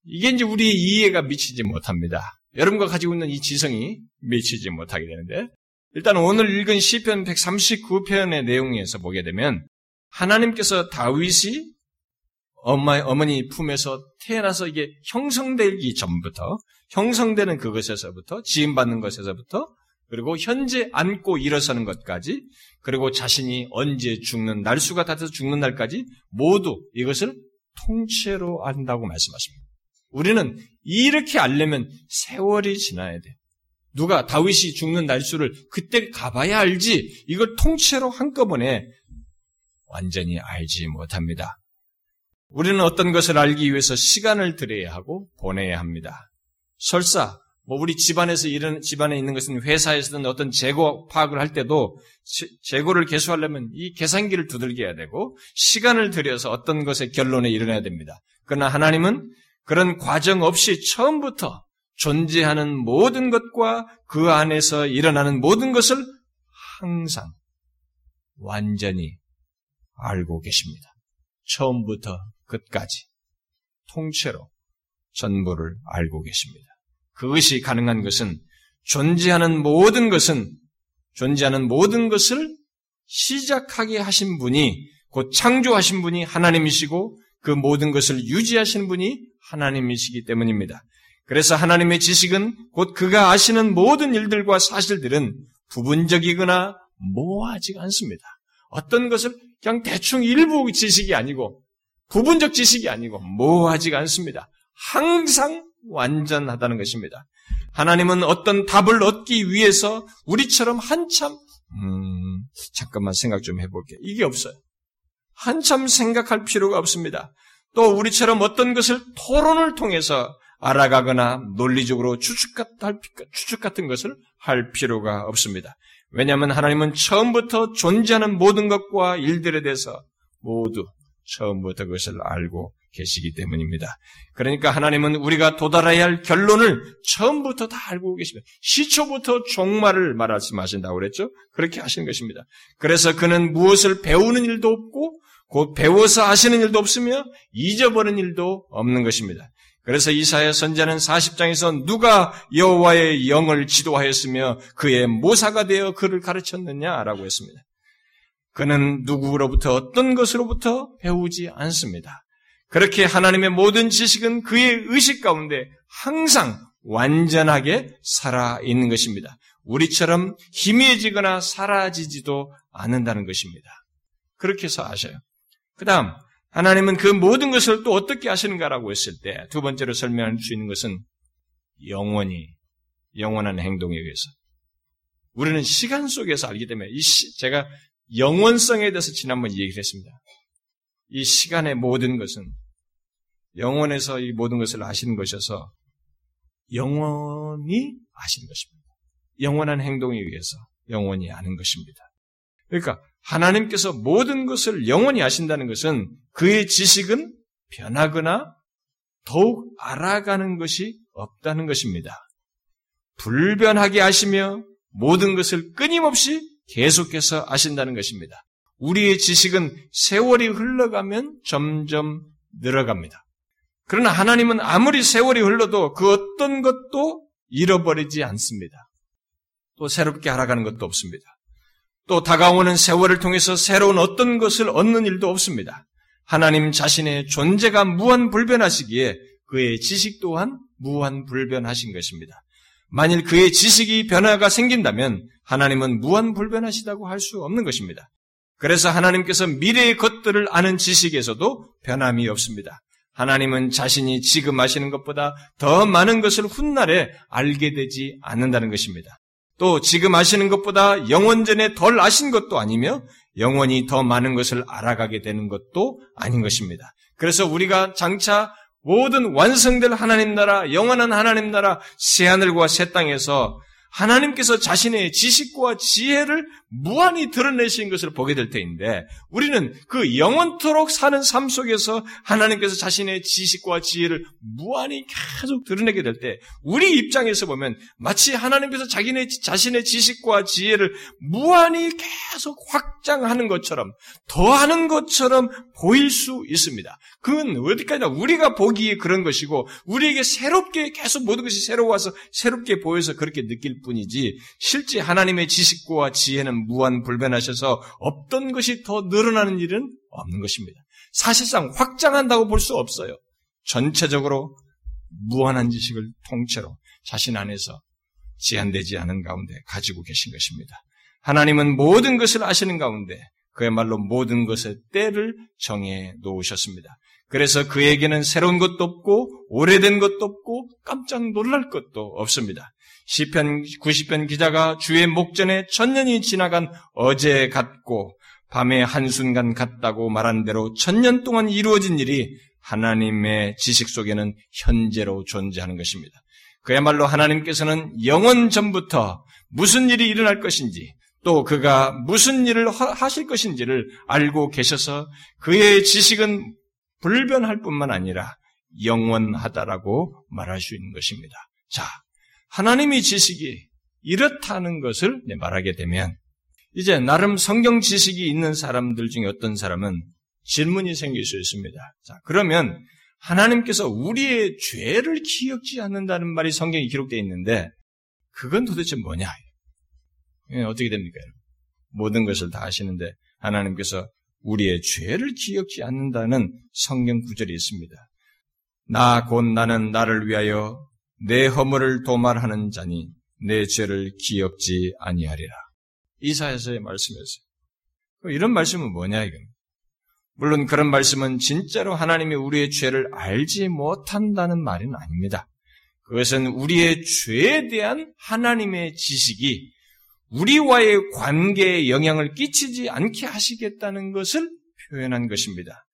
이게 이제 우리의 이해가 미치지 못합니다. 여러분과 가지고 있는 이 지성이 미치지 못하게 되는데 일단 오늘 읽은 시편 139편의 내용에서 보게 되면 하나님께서 다윗이 어머니 품에서 태어나서 이게 형성되기 전부터 형성되는 그것에서부터 지음받는 것에서부터 그리고 현재 앉고 일어서는 것까지 그리고 자신이 언제 죽는 날수가 다 돼서 죽는 날까지 모두 이것을 통째로 안다고 말씀하십니다. 우리는 이렇게 알려면 세월이 지나야 돼. 누가 다윗이 죽는 날수를 그때 가봐야 알지 이걸 통째로 한꺼번에 완전히 알지 못합니다. 우리는 어떤 것을 알기 위해서 시간을 들여야 하고 보내야 합니다. 설사 뭐 우리 집안에서 이런 집안에 있는 것은 회사에서든 어떤 재고 파악을 할 때도 재고를 계수하려면 이 계산기를 두들겨야 되고 시간을 들여서 어떤 것의 결론에 이르러야 됩니다. 그러나 하나님은 그런 과정 없이 처음부터 존재하는 모든 것과 그 안에서 일어나는 모든 것을 항상 완전히 알고 계십니다. 처음부터 끝까지 통째로 전부를 알고 계십니다. 그것이 가능한 것은 존재하는 모든 것을 시작하게 하신 분이 곧 창조하신 분이 하나님이시고 그 모든 것을 유지하신 분이 하나님이시기 때문입니다. 그래서 하나님의 지식은 곧 그가 아시는 모든 일들과 사실들은 부분적이거나 모호하지가 않습니다. 어떤 것을 그냥 대충 일부 지식이 아니고 부분적 지식이 아니고 모호하지가 않습니다. 항상 완전하다는 것입니다. 하나님은 어떤 답을 얻기 위해서 우리처럼 한참 잠깐만 생각 좀 해볼게. 이게 없어요. 한참 생각할 필요가 없습니다. 또 우리처럼 어떤 것을 토론을 통해서 알아가거나 논리적으로 추측 같은 것을 할 필요가 없습니다. 왜냐하면 하나님은 처음부터 존재하는 모든 것과 일들에 대해서 모두 처음부터 그것을 알고 계시기 때문입니다. 그러니까 하나님은 우리가 도달해야 할 결론을 처음부터 다 알고 계십니다. 시초부터 종말을 말씀하신다고 그랬죠? 그렇게 하시는 것입니다. 그래서 그는 무엇을 배우는 일도 없고 곧 배워서 하시는 일도 없으며 잊어버리는 일도 없는 것입니다. 그래서 이사야 선지자는 40장에서 누가 여호와의 영을 지도하였으며 그의 모사가 되어 그를 가르쳤느냐라고 했습니다. 그는 누구로부터 어떤 것으로부터 배우지 않습니다. 그렇게 하나님의 모든 지식은 그의 의식 가운데 항상 완전하게 살아있는 것입니다. 우리처럼 희미해지거나 사라지지도 않는다는 것입니다. 그렇게 해서 아셔요. 그 다음 하나님은 그 모든 것을 또 어떻게 하시는가라고 했을 때 두 번째로 설명할 수 있는 것은 영원한 행동에 의해서. 우리는 시간 속에서 알기 때문에 제가 영원성에 대해서 지난번 얘기를 했습니다. 이 시간의 모든 것은 영원에서 이 모든 것을 아시는 것이어서 영원히 아시는 것입니다. 영원한 행동에 의해서 영원히 아는 것입니다. 그러니까 하나님께서 모든 것을 영원히 아신다는 것은 그의 지식은 변하거나 더욱 알아가는 것이 없다는 것입니다. 불변하게 아시며 모든 것을 끊임없이 계속해서 아신다는 것입니다. 우리의 지식은 세월이 흘러가면 점점 늘어갑니다. 그러나 하나님은 아무리 세월이 흘러도 그 어떤 것도 잃어버리지 않습니다. 또 새롭게 알아가는 것도 없습니다. 또 다가오는 세월을 통해서 새로운 어떤 것을 얻는 일도 없습니다. 하나님 자신의 존재가 무한불변하시기에 그의 지식 또한 무한불변하신 것입니다. 만일 그의 지식이 변화가 생긴다면 하나님은 무한불변하시다고 할 수 없는 것입니다. 그래서 하나님께서 미래의 것들을 아는 지식에서도 변함이 없습니다. 하나님은 자신이 지금 아시는 것보다 더 많은 것을 훗날에 알게 되지 않는다는 것입니다. 또 지금 아시는 것보다 영원전에 덜 아신 것도 아니며 영원히 더 많은 것을 알아가게 되는 것도 아닌 것입니다. 그래서 우리가 장차 모든 완성될 하나님 나라, 영원한 하나님 나라, 새하늘과 새 땅에서 하나님께서 자신의 지식과 지혜를 무한히 드러내신 것을 보게 될 때인데 우리는 그 영원토록 사는 삶 속에서 하나님께서 자신의 지식과 지혜를 무한히 계속 드러내게 될 때 우리 입장에서 보면 마치 하나님께서 자신의 지식과 지혜를 무한히 계속 확장하는 것처럼 더하는 것처럼 보일 수 있습니다. 그건 어디까지나 우리가 보기에 그런 것이고 우리에게 새롭게 계속 모든 것이 새로워서 새롭게 보여서 그렇게 느낄 뿐이지 실제 하나님의 지식과 지혜는 무한불변하셔서 없던 것이 더 늘어나는 일은 없는 것입니다. 사실상 확장한다고 볼 수 없어요. 전체적으로 무한한 지식을 통째로 자신 안에서 제한되지 않은 가운데 가지고 계신 것입니다. 하나님은 모든 것을 아시는 가운데 그야말로 모든 것의 때를 정해 놓으셨습니다. 그래서 그에게는 새로운 것도 없고 오래된 것도 없고 깜짝 놀랄 것도 없습니다. 시편 90편 기자가 주의 목전에 천년이 지나간 어제 같고 밤의 한순간 같다고 말한 대로 천년 동안 이루어진 일이 하나님의 지식 속에는 현재로 존재하는 것입니다. 그야말로 하나님께서는 영원 전부터 무슨 일이 일어날 것인지 또 그가 무슨 일을 하실 것인지를 알고 계셔서 그의 지식은 불변할 뿐만 아니라 영원하다라고 말할 수 있는 것입니다. 자, 하나님의 지식이 이렇다는 것을 말하게 되면 이제 나름 성경 지식이 있는 사람들 중에 어떤 사람은 질문이 생길 수 있습니다. 자, 그러면 하나님께서 우리의 죄를 기억지 않는다는 말이 성경에 기록되어 있는데 그건 도대체 뭐냐? 어떻게 됩니까? 모든 것을 다 아시는데 하나님께서 우리의 죄를 기억지 않는다는 성경 구절이 있습니다. 나 곧 나는 나를 위하여 내 허물을 도말하는 자니 내 죄를 기억지 아니하리라. 이사야서의 말씀에서 이런 말씀은 뭐냐 이겁니다. 물론 그런 말씀은 진짜로 하나님이 우리의 죄를 알지 못한다는 말은 아닙니다. 그것은 우리의 죄에 대한 하나님의 지식이 우리와의 관계에 영향을 끼치지 않게 하시겠다는 것을 표현한 것입니다.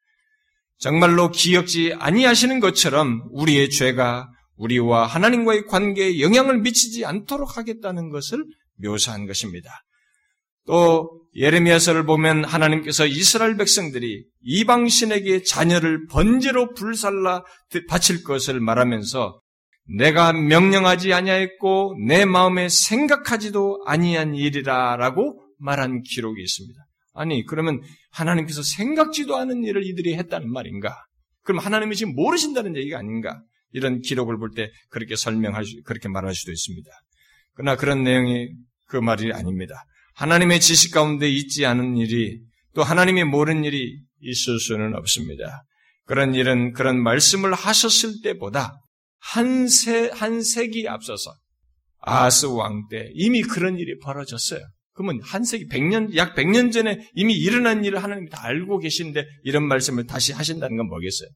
정말로 기억지 아니하시는 것처럼 우리의 죄가 우리와 하나님과의 관계에 영향을 미치지 않도록 하겠다는 것을 묘사한 것입니다. 또 예레미야서를 보면 하나님께서 이스라엘 백성들이 이방신에게 자녀를 번제로 불살라 바칠 것을 말하면서 내가 명령하지 아니하였고 내 마음에 생각하지도 아니한 일이라라고 말한 기록이 있습니다. 아니 그러면 하나님께서 생각지도 않은 일을 이들이 했다는 말인가? 그럼 하나님이 지금 모르신다는 얘기가 아닌가? 이런 기록을 볼 때 그렇게 그렇게 말할 수도 있습니다. 그러나 그런 내용이 그 말이 아닙니다. 하나님의 지식 가운데 있지 않은 일이 또 하나님이 모르는 일이 있을 수는 없습니다. 그런 일은 그런 말씀을 하셨을 때보다 한 세기 앞서서 아하스 왕 때 이미 그런 일이 벌어졌어요. 그러면 한 세기 100년, 약 100년 전에 이미 일어난 일을 하나님이 다 알고 계신데 이런 말씀을 다시 하신다는 건 뭐겠어요?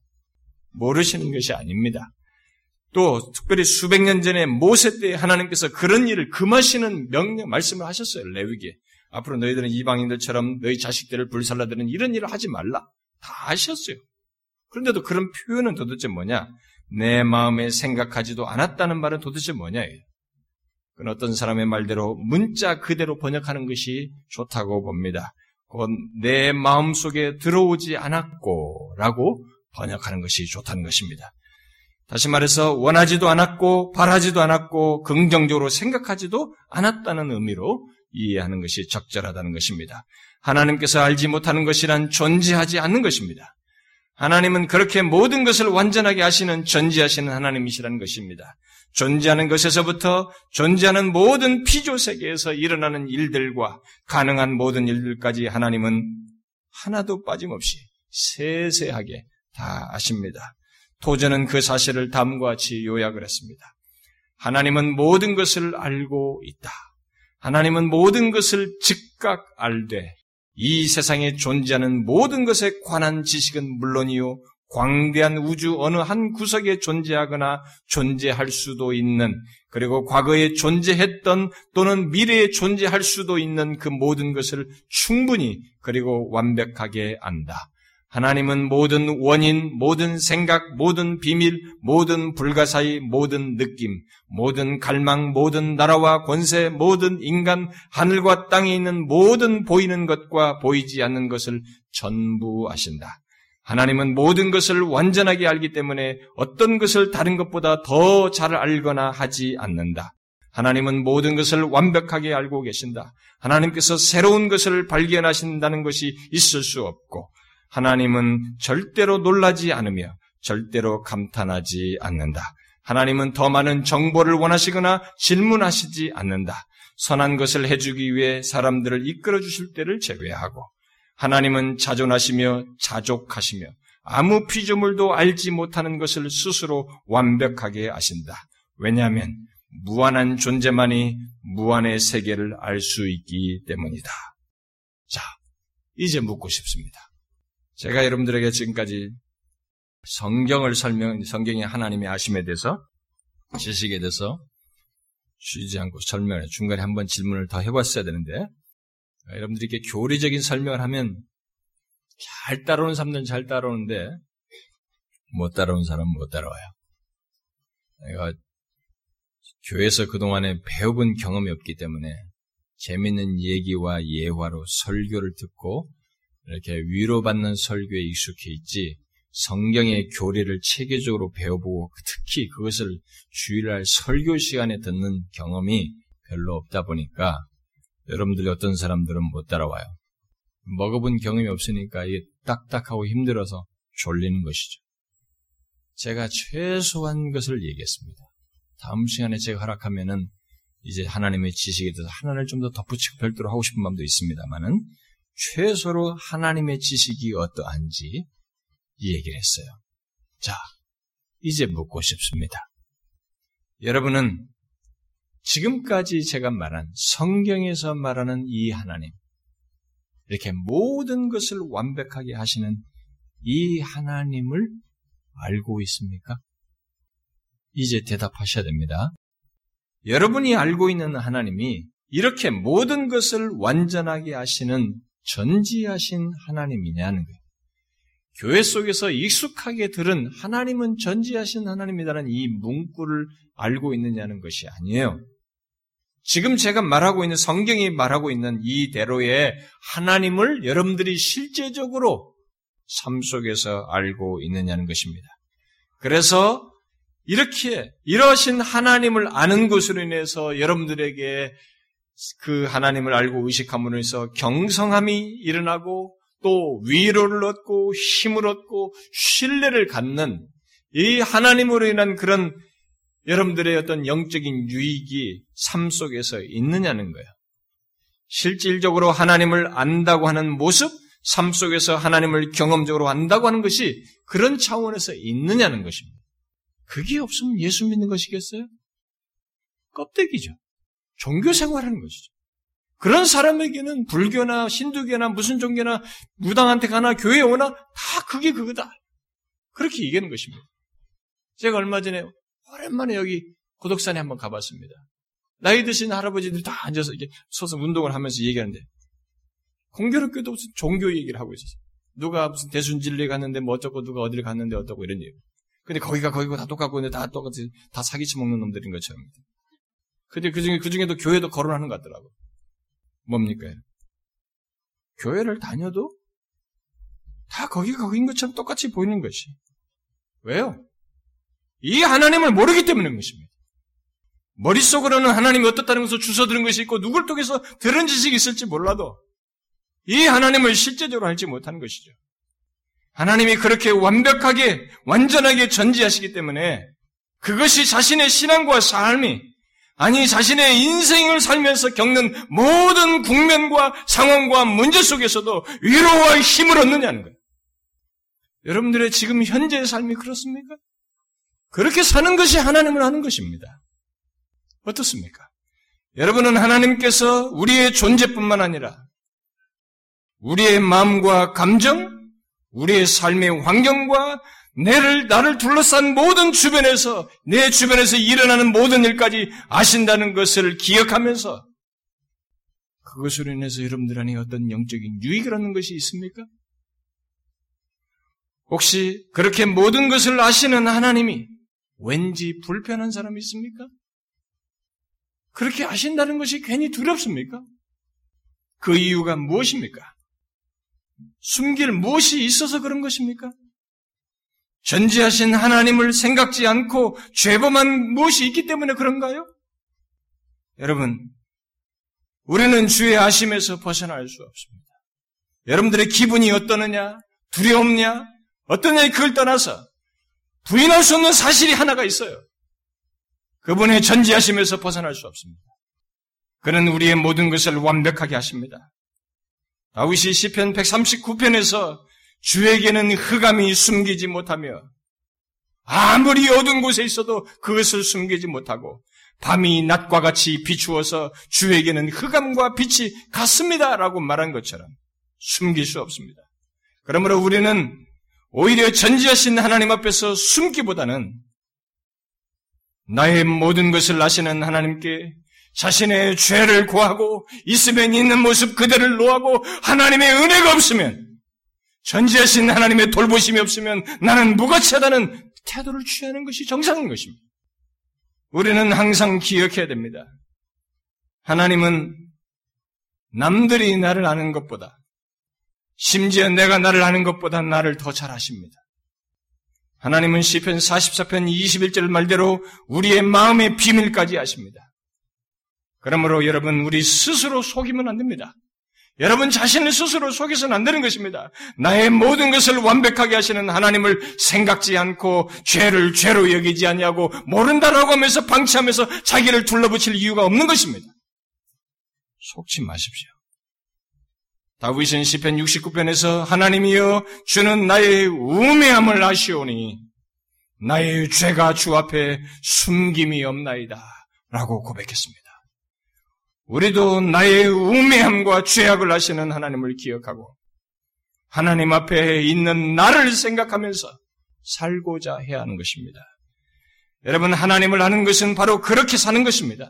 모르시는 것이 아닙니다. 또 특별히 수백 년 전에 모세 때 하나님께서 그런 일을 금하시는 명령 말씀을 하셨어요. 레위기에. 앞으로 너희들은 이방인들처럼 너희 자식들을 불살라드는 이런 일을 하지 말라. 다 아셨어요. 그런데도 그런 표현은 도대체 뭐냐? 내 마음에 생각하지도 않았다는 말은 도대체 뭐냐? 그건 어떤 사람의 말대로 문자 그대로 번역하는 것이 좋다고 봅니다. 그건 내 마음속에 들어오지 않았고 라고 번역하는 것이 좋다는 것입니다. 다시 말해서 원하지도 않았고 바라지도 않았고 긍정적으로 생각하지도 않았다는 의미로 이해하는 것이 적절하다는 것입니다. 하나님께서 알지 못하는 것이란 존재하지 않는 것입니다. 하나님은 그렇게 모든 것을 완전하게 아시는 전지하시는 하나님이시라는 것입니다. 존재하는 것에서부터 존재하는 모든 피조세계에서 일어나는 일들과 가능한 모든 일들까지 하나님은 하나도 빠짐없이 세세하게 다 아십니다. 토저는 그 사실을 다음과 같이 요약을 했습니다. 하나님은 모든 것을 알고 있다. 하나님은 모든 것을 즉각 알되 이 세상에 존재하는 모든 것에 관한 지식은 물론이요 광대한 우주 어느 한 구석에 존재하거나 존재할 수도 있는 그리고 과거에 존재했던 또는 미래에 존재할 수도 있는 그 모든 것을 충분히 그리고 완벽하게 안다. 하나님은 모든 원인, 모든 생각, 모든 비밀, 모든 불가사의, 모든 느낌, 모든 갈망, 모든 나라와 권세, 모든 인간, 하늘과 땅에 있는 모든 보이는 것과 보이지 않는 것을 전부 아신다. 하나님은 모든 것을 완전하게 알기 때문에 어떤 것을 다른 것보다 더 잘 알거나 하지 않는다. 하나님은 모든 것을 완벽하게 알고 계신다. 하나님께서 새로운 것을 발견하신다는 것이 있을 수 없고 하나님은 절대로 놀라지 않으며 절대로 감탄하지 않는다. 하나님은 더 많은 정보를 원하시거나 질문하시지 않는다. 선한 것을 해주기 위해 사람들을 이끌어 주실 때를 제외하고 하나님은 자존하시며 자족하시며 아무 피조물도 알지 못하는 것을 스스로 완벽하게 아신다. 왜냐하면 무한한 존재만이 무한의 세계를 알 수 있기 때문이다. 자, 이제 묻고 싶습니다. 제가 여러분들에게 지금까지 성경의 하나님의 아심에 대해서, 지식에 대해서 쉬지 않고 설명을, 중간에 한번 질문을 더 해봤어야 되는데, 여러분들이 이렇게 교리적인 설명을 하면 잘 따라오는 사람들은 잘 따라오는데, 못 따라오는 사람은 못 따라와요. 내가 교회에서 그동안에 배워본 경험이 없기 때문에 재밌는 얘기와 예화로 설교를 듣고, 이렇게 위로받는 설교에 익숙해 있지 성경의 교리를 체계적으로 배워보고 특히 그것을 주일날 설교 시간에 듣는 경험이 별로 없다 보니까 여러분들이 어떤 사람들은 못 따라와요. 먹어본 경험이 없으니까 이게 딱딱하고 힘들어서 졸리는 것이죠. 제가 최소한 것을 얘기했습니다. 다음 시간에 제가 허락하면은 이제 하나님의 지식에 대해서 하나를 좀 더 덧붙이고 별도로 하고 싶은 마음도 있습니다만은 최소로 하나님의 지식이 어떠한지 이 얘기를 했어요. 자, 이제 묻고 싶습니다. 여러분은 지금까지 제가 말한 성경에서 말하는 이 하나님, 이렇게 모든 것을 완벽하게 하시는 이 하나님을 알고 있습니까? 이제 대답하셔야 됩니다. 여러분이 알고 있는 하나님이 이렇게 모든 것을 완전하게 하시는 전지하신 하나님이냐는 거예요. 교회 속에서 익숙하게 들은 하나님은 전지하신 하나님이라는 이 문구를 알고 있느냐는 것이 아니에요. 지금 제가 말하고 있는 성경이 말하고 있는 이대로의 하나님을 여러분들이 실제적으로 삶 속에서 알고 있느냐는 것입니다. 그래서 이렇게 이러신 하나님을 아는 것으로 인해서 여러분들에게 그 하나님을 알고 의식함으로 해서 경성함이 일어나고 또 위로를 얻고 힘을 얻고 신뢰를 갖는 이 하나님으로 인한 그런 여러분들의 어떤 영적인 유익이 삶 속에서 있느냐는 거예요. 실질적으로 하나님을 안다고 하는 모습, 삶 속에서 하나님을 경험적으로 안다고 하는 것이 그런 차원에서 있느냐는 것입니다. 그게 없으면 예수 믿는 것이겠어요? 껍데기죠. 종교 생활하는 것이죠. 그런 사람에게는 불교나 신두교나 무슨 종교나 무당한테 가나 교회에 오나 다 그게 그거다. 그렇게 얘기하는 것입니다. 제가 얼마 전에 오랜만에 여기 고덕산에 한번 가봤습니다. 나이 드신 할아버지들이 다 앉아서 이렇게 서서 운동을 하면서 얘기하는데 공교롭게도 무슨 종교 얘기를 하고 있었어요. 누가 무슨 대순진리에 갔는데 뭐 어쩌고 누가 어디를 갔는데 어쩌고 이런 얘기. 근데 거기고 다 똑같고 근데 다 똑같이 다 사기치 먹는 놈들인 것처럼. 근데 그 중에도 교회도 거론하는 것 같더라고. 뭡니까? 교회를 다녀도 다 거기인 것처럼 똑같이 보이는 것이. 왜요? 이 하나님을 모르기 때문인 것입니다. 머릿속으로는 하나님이 어떻다는 것을 주워들은 것이 있고 누굴 통해서 들은 지식이 있을지 몰라도 이 하나님을 실제적으로 알지 못하는 것이죠. 하나님이 그렇게 완벽하게 완전하게 전지하시기 때문에 그것이 자신의 신앙과 삶이 아니 자신의 인생을 살면서 겪는 모든 국면과 상황과 문제 속에서도 위로와 힘을 얻느냐는 거예요. 여러분들의 지금 현재의 삶이 그렇습니까? 그렇게 사는 것이 하나님을 아는 것입니다. 어떻습니까? 여러분은 하나님께서 우리의 존재뿐만 아니라 우리의 마음과 감정, 우리의 삶의 환경과 나를 둘러싼 모든 주변에서 내 주변에서 일어나는 모든 일까지 아신다는 것을 기억하면서 그것으로 인해서 여러분들 안에 어떤 영적인 유익을 얻는 것이 있습니까? 혹시 그렇게 모든 것을 아시는 하나님이 왠지 불편한 사람이 있습니까? 그렇게 아신다는 것이 괜히 두렵습니까? 그 이유가 무엇입니까? 숨길 무엇이 있어서 그런 것입니까? 전지하신 하나님을 생각지 않고 죄범한 무엇이 있기 때문에 그런가요? 여러분, 우리는 주의 아심에서 벗어날 수 없습니다. 여러분들의 기분이 어떠느냐, 두려움냐, 어떠냐 그걸 떠나서 부인할 수 없는 사실이 하나가 있어요. 그분의 전지하심에서 벗어날 수 없습니다. 그는 우리의 모든 것을 완벽하게 하십니다. 다윗이 시편 139편에서 주에게는 흑암이 숨기지 못하며 아무리 어두운 곳에 있어도 그것을 숨기지 못하고 밤이 낮과 같이 비추어서 주에게는 흑암과 빛이 같습니다 라고 말한 것처럼 숨길 수 없습니다. 그러므로 우리는 오히려 전지하신 하나님 앞에서 숨기보다는 나의 모든 것을 아시는 하나님께 자신의 죄를 고하고 있으면 있는 모습 그대를 노하고 하나님의 은혜가 없으면 전지하신 하나님의 돌보심이 없으면 나는 무가치하다는 태도를 취하는 것이 정상인 것입니다. 우리는 항상 기억해야 됩니다. 하나님은 남들이 나를 아는 것보다 심지어 내가 나를 아는 것보다 나를 더 잘 아십니다. 하나님은 시편 44편 21절 말대로 우리의 마음의 비밀까지 아십니다. 그러므로 여러분 우리 스스로 속이면 안 됩니다. 여러분 자신을 스스로 속여서는 안 되는 것입니다. 나의 모든 것을 완벽하게 하시는 하나님을 생각지 않고 죄를 죄로 여기지 아니하고 모른다라고 하면서 방치하면서 자기를 둘러붙일 이유가 없는 것입니다. 속지 마십시오. 다윗은 시편 69편에서 하나님이여 주는 나의 우매함을 아시오니 나의 죄가 주 앞에 숨김이 없나이다 라고 고백했습니다. 우리도 나의 우매함과 죄악을 아시는 하나님을 기억하고 하나님 앞에 있는 나를 생각하면서 살고자 해야 하는 것입니다. 여러분 하나님을 아는 것은 바로 그렇게 사는 것입니다.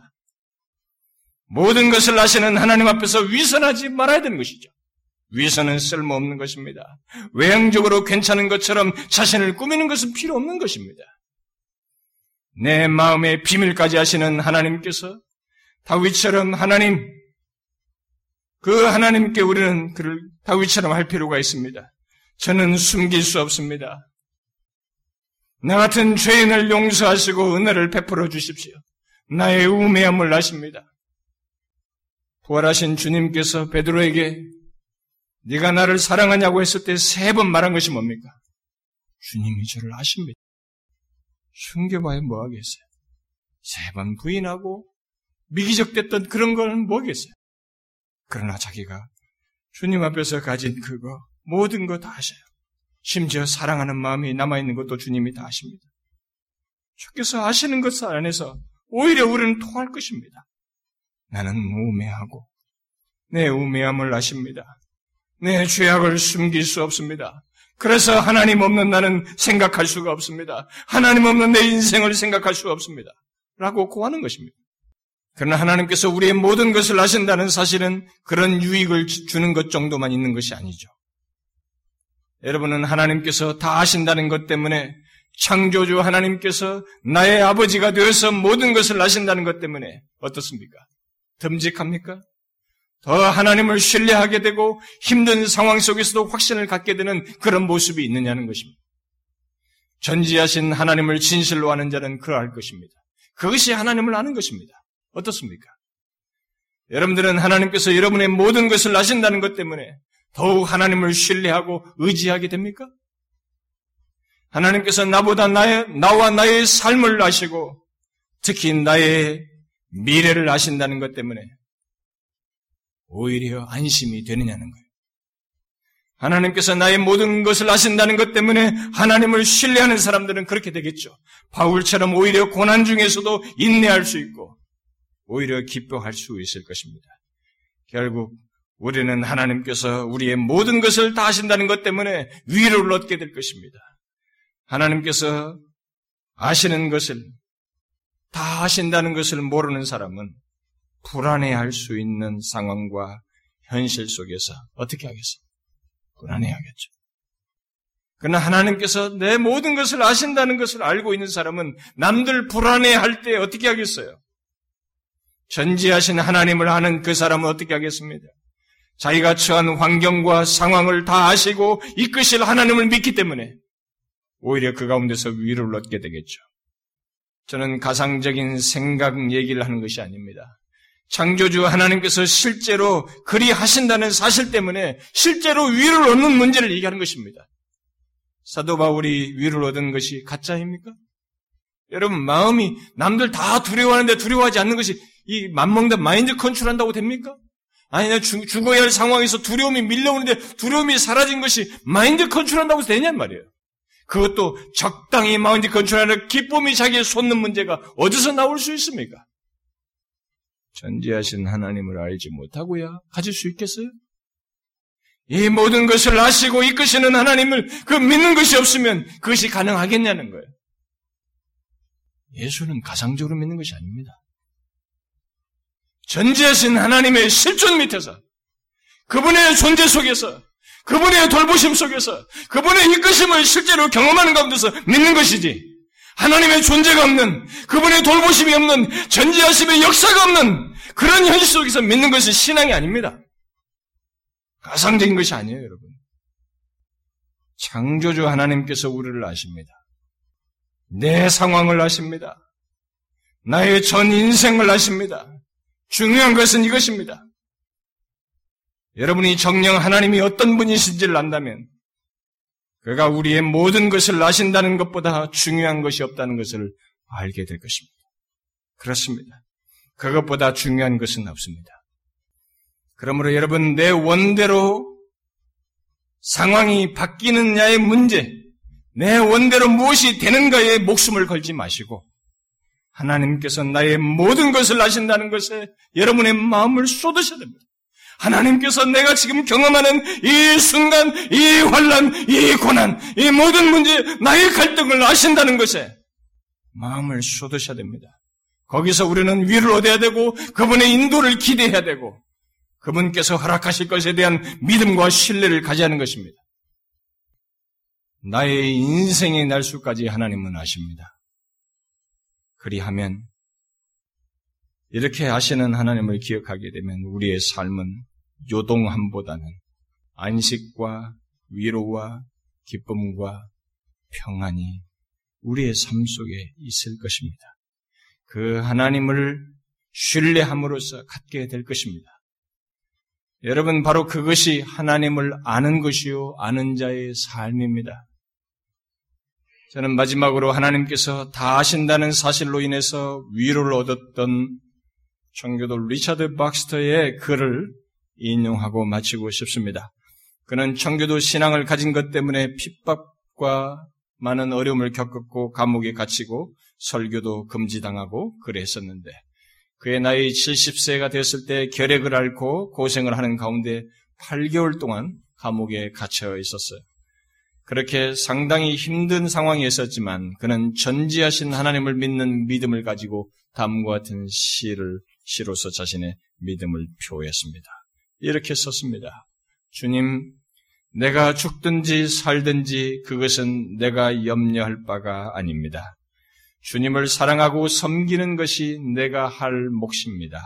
모든 것을 아시는 하나님 앞에서 위선하지 말아야 되는 것이죠. 위선은 쓸모없는 것입니다. 외형적으로 괜찮은 것처럼 자신을 꾸미는 것은 필요 없는 것입니다. 내 마음의 비밀까지 아시는 하나님께서 다윗처럼 하나님, 그 하나님께 우리는 그를 다윗처럼 할 필요가 있습니다. 저는 숨길 수 없습니다. 나 같은 죄인을 용서하시고 은혜를 베풀어 주십시오. 나의 우매함을 아십니다. 부활하신 주님께서 베드로에게 네가 나를 사랑하냐고 했을 때 3번 말한 것이 뭡니까? 주님이 저를 아십니다. 숨겨봐야 뭐하겠어요? 3번 부인하고 미기적됐던 그런 건 뭐겠어요? 그러나 자기가 주님 앞에서 가진 그거 모든 거 다 아셔요. 심지어 사랑하는 마음이 남아있는 것도 주님이 다 아십니다. 주께서 아시는 것 안에서 오히려 우리는 통할 것입니다. 나는 우매하고 내 우매함을 아십니다. 내 죄악을 숨길 수 없습니다. 그래서 하나님 없는 나는 생각할 수가 없습니다. 하나님 없는 내 인생을 생각할 수가 없습니다. 라고 고하는 것입니다. 그러나 하나님께서 우리의 모든 것을 아신다는 사실은 그런 유익을 주는 것 정도만 있는 것이 아니죠. 여러분은 하나님께서 다 아신다는 것 때문에, 창조주 하나님께서 나의 아버지가 되어서 모든 것을 아신다는 것 때문에 어떻습니까? 듬직합니까? 더 하나님을 신뢰하게 되고 힘든 상황 속에서도 확신을 갖게 되는 그런 모습이 있느냐는 것입니다. 전지하신 하나님을 진실로 아는 자는 그러할 것입니다. 그것이 하나님을 아는 것입니다. 어떻습니까? 여러분들은 하나님께서 여러분의 모든 것을 아신다는 것 때문에 더욱 하나님을 신뢰하고 의지하게 됩니까? 하나님께서 나와 나의 삶을 아시고 특히 나의 미래를 아신다는 것 때문에 오히려 안심이 되느냐는 거예요. 하나님께서 나의 모든 것을 아신다는 것 때문에 하나님을 신뢰하는 사람들은 그렇게 되겠죠. 바울처럼 오히려 고난 중에서도 인내할 수 있고 오히려 기뻐할 수 있을 것입니다. 결국 우리는 하나님께서 우리의 모든 것을 다 아신다는 것 때문에 위로를 얻게 될 것입니다. 하나님께서 아시는 것을, 다 아신다는 것을 모르는 사람은 불안해할 수 있는 상황과 현실 속에서 어떻게 하겠어요? 불안해하겠죠. 그러나 하나님께서 내 모든 것을 아신다는 것을 알고 있는 사람은 남들 불안해할 때 어떻게 하겠어요? 전지하신 하나님을 아는 그 사람은 어떻게 하겠습니까? 자기가 처한 환경과 상황을 다 아시고 이끄실 하나님을 믿기 때문에 오히려 그 가운데서 위로를 얻게 되겠죠. 저는 가상적인 생각 얘기를 하는 것이 아닙니다. 창조주 하나님께서 실제로 그리 하신다는 사실 때문에 실제로 위로를 얻는 문제를 얘기하는 것입니다. 사도 바울이 위로를 얻은 것이 가짜입니까? 여러분, 마음이 남들 다 두려워하는데 두려워하지 않는 것이 이 맘먹는 마인드 컨트롤한다고 됩니까? 아니, 내가 죽어야 할 상황에서 두려움이 밀려오는데 두려움이 사라진 것이 마인드 컨트롤한다고 해서 되냔 말이에요. 그것도 적당히 마인드 컨트롤하는 기쁨이 자기의 솟는 문제가 어디서 나올 수 있습니까? 전지하신 하나님을 알지 못하고야 가질 수 있겠어요? 이 모든 것을 아시고 이끄시는 하나님을 그 믿는 것이 없으면 그것이 가능하겠냐는 거예요. 예수는 가상적으로 믿는 것이 아닙니다. 전지하신 하나님의 실존 밑에서, 그분의 존재 속에서, 그분의 돌보심 속에서, 그분의 이끄심을 실제로 경험하는 가운데서 믿는 것이지, 하나님의 존재가 없는, 그분의 돌보심이 없는, 전지하심의 역사가 없는 그런 현실 속에서 믿는 것이 신앙이 아닙니다. 가상적인 것이 아니에요, 여러분. 창조주 하나님께서 우리를 아십니다. 내 상황을 아십니다. 나의 전 인생을 아십니다. 중요한 것은 이것입니다. 여러분이 정녕 하나님이 어떤 분이신지를 안다면 그가 우리의 모든 것을 아신다는 것보다 중요한 것이 없다는 것을 알게 될 것입니다. 그렇습니다. 그것보다 중요한 것은 없습니다. 그러므로 여러분, 내 원대로 상황이 바뀌느냐의 문제, 내 원대로 무엇이 되는가에 목숨을 걸지 마시고 하나님께서 나의 모든 것을 아신다는 것에 여러분의 마음을 쏟으셔야 됩니다. 하나님께서 내가 지금 경험하는 이 순간, 이 환난, 이 고난, 이 모든 문제, 나의 갈등을 아신다는 것에 마음을 쏟으셔야 됩니다. 거기서 우리는 위를 얻어야 되고 그분의 인도를 기대해야 되고 그분께서 허락하실 것에 대한 믿음과 신뢰를 가져야 하는 것입니다. 나의 인생의 날수까지 하나님은 아십니다. 그리하면 이렇게 아시는 하나님을 기억하게 되면 우리의 삶은 요동함보다는 안식과 위로와 기쁨과 평안이 우리의 삶 속에 있을 것입니다. 그 하나님을 신뢰함으로써 갖게 될 것입니다. 여러분, 바로 그것이 하나님을 아는 것이요 아는 자의 삶입니다. 저는 마지막으로 하나님께서 다 아신다는 사실로 인해서 위로를 얻었던 청교도 리차드 박스터의 글을 인용하고 마치고 싶습니다. 그는 청교도 신앙을 가진 것 때문에 핍박과 많은 어려움을 겪었고 감옥에 갇히고 설교도 금지당하고 그랬었는데 그의 나이 70세가 됐을 때 결핵을 앓고 고생을 하는 가운데 8개월 동안 감옥에 갇혀 있었어요. 그렇게 상당히 힘든 상황이 있었지만 그는 전지하신 하나님을 믿는 믿음을 가지고 다음과 같은 시로서 자신의 믿음을 표했습니다. 이렇게 썼습니다. 주님, 내가 죽든지 살든지 그것은 내가 염려할 바가 아닙니다. 주님을 사랑하고 섬기는 것이 내가 할 몫입니다.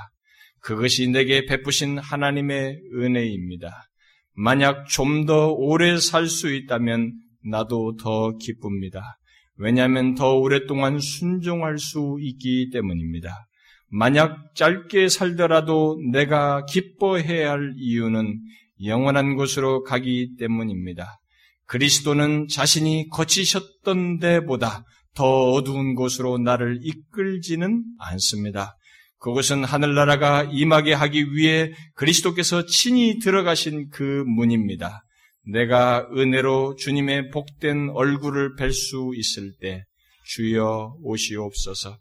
그것이 내게 베푸신 하나님의 은혜입니다. 만약 좀 더 오래 살 수 있다면 나도 더 기쁩니다. 왜냐하면 더 오랫동안 순종할 수 있기 때문입니다. 만약 짧게 살더라도 내가 기뻐해야 할 이유는 영원한 곳으로 가기 때문입니다. 그리스도는 자신이 거치셨던 데보다 더 어두운 곳으로 나를 이끌지는 않습니다. 그곳은 하늘나라가 임하게 하기 위해 그리스도께서 친히 들어가신 그 문입니다. 내가 은혜로 주님의 복된 얼굴을 뵐 수 있을 때 주여 오시옵소서.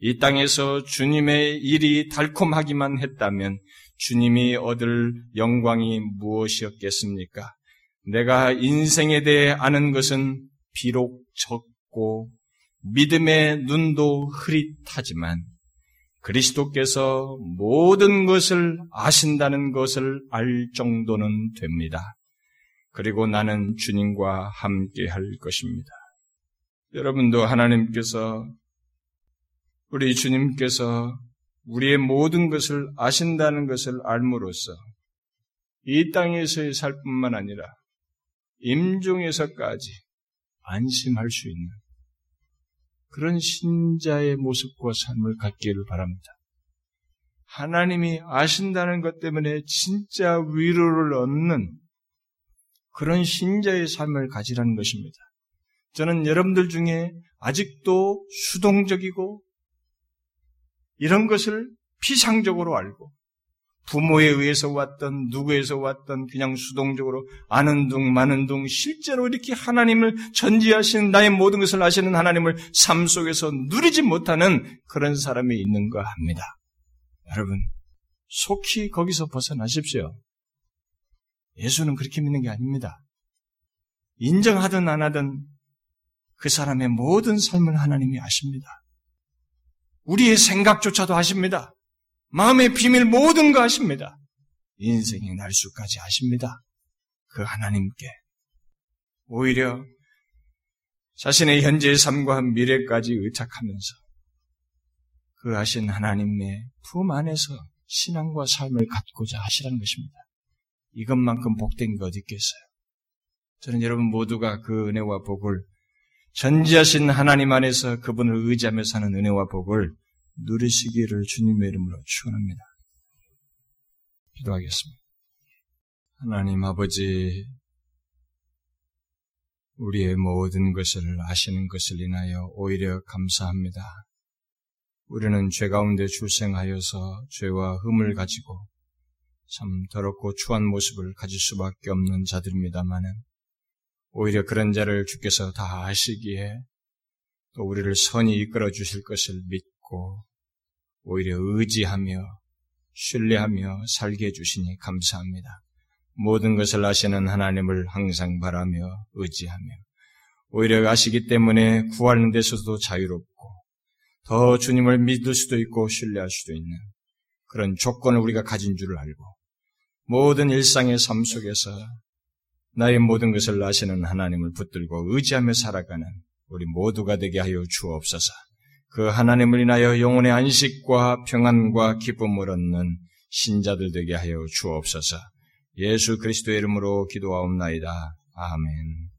이 땅에서 주님의 일이 달콤하기만 했다면 주님이 얻을 영광이 무엇이었겠습니까? 내가 인생에 대해 아는 것은 비록 적고 믿음의 눈도 흐릿하지만 그리스도께서 모든 것을 아신다는 것을 알 정도는 됩니다. 그리고 나는 주님과 함께 할 것입니다. 여러분도 하나님께서 우리 주님께서 우리의 모든 것을 아신다는 것을 알므로써 이 땅에서의 삶뿐만 아니라 임종에서까지 안심할 수 있는 그런 신자의 모습과 삶을 갖기를 바랍니다. 하나님이 아신다는 것 때문에 진짜 위로를 얻는 그런 신자의 삶을 가지라는 것입니다. 저는 여러분들 중에 아직도 수동적이고 이런 것을 피상적으로 알고 부모에 의해서 왔던 누구에서 왔던 그냥 수동적으로 아는 둥 마는 둥 실제로 이렇게 하나님을 전지하신 나의 모든 것을 아시는 하나님을 삶 속에서 누리지 못하는 그런 사람이 있는가 합니다. 여러분, 속히 거기서 벗어나십시오. 예수는 그렇게 믿는 게 아닙니다. 인정하든 안 하든 그 사람의 모든 삶을 하나님이 아십니다. 우리의 생각조차도 아십니다. 마음의 비밀 모든 거 아십니다. 인생의 날수까지 아십니다. 그 하나님께 오히려 자신의 현재의 삶과 미래까지 의탁하면서 그 아신 하나님의 품 안에서 신앙과 삶을 갖고자 하시라는 것입니다. 이것만큼 복된 게 어디 있겠어요? 저는 여러분 모두가 그 은혜와 복을 전지하신 하나님 안에서 그분을 의지하며 사는 은혜와 복을 누리시기를 주님의 이름으로 축원합니다. 기도하겠습니다. 하나님 아버지, 우리의 모든 것을 아시는 것을 인하여 오히려 감사합니다. 우리는 죄 가운데 출생하여서 죄와 흠을 가지고 참 더럽고 추한 모습을 가질 수밖에 없는 자들입니다마는 오히려 그런 자를 주께서 다 아시기에 또 우리를 선히 이끌어 주실 것을 믿고 오히려 의지하며 신뢰하며 살게 해주시니 감사합니다. 모든 것을 아시는 하나님을 항상 바라며 의지하며 오히려 아시기 때문에 구하는 데서도 자유롭고 더 주님을 믿을 수도 있고 신뢰할 수도 있는 그런 조건을 우리가 가진 줄을 알고 모든 일상의 삶 속에서 나의 모든 것을 아시는 하나님을 붙들고 의지하며 살아가는 우리 모두가 되게 하여 주옵소서. 그 하나님을 인하여 영혼의 안식과 평안과 기쁨을 얻는 신자들 되게 하여 주옵소서. 예수 그리스도의 이름으로 기도하옵나이다. 아멘.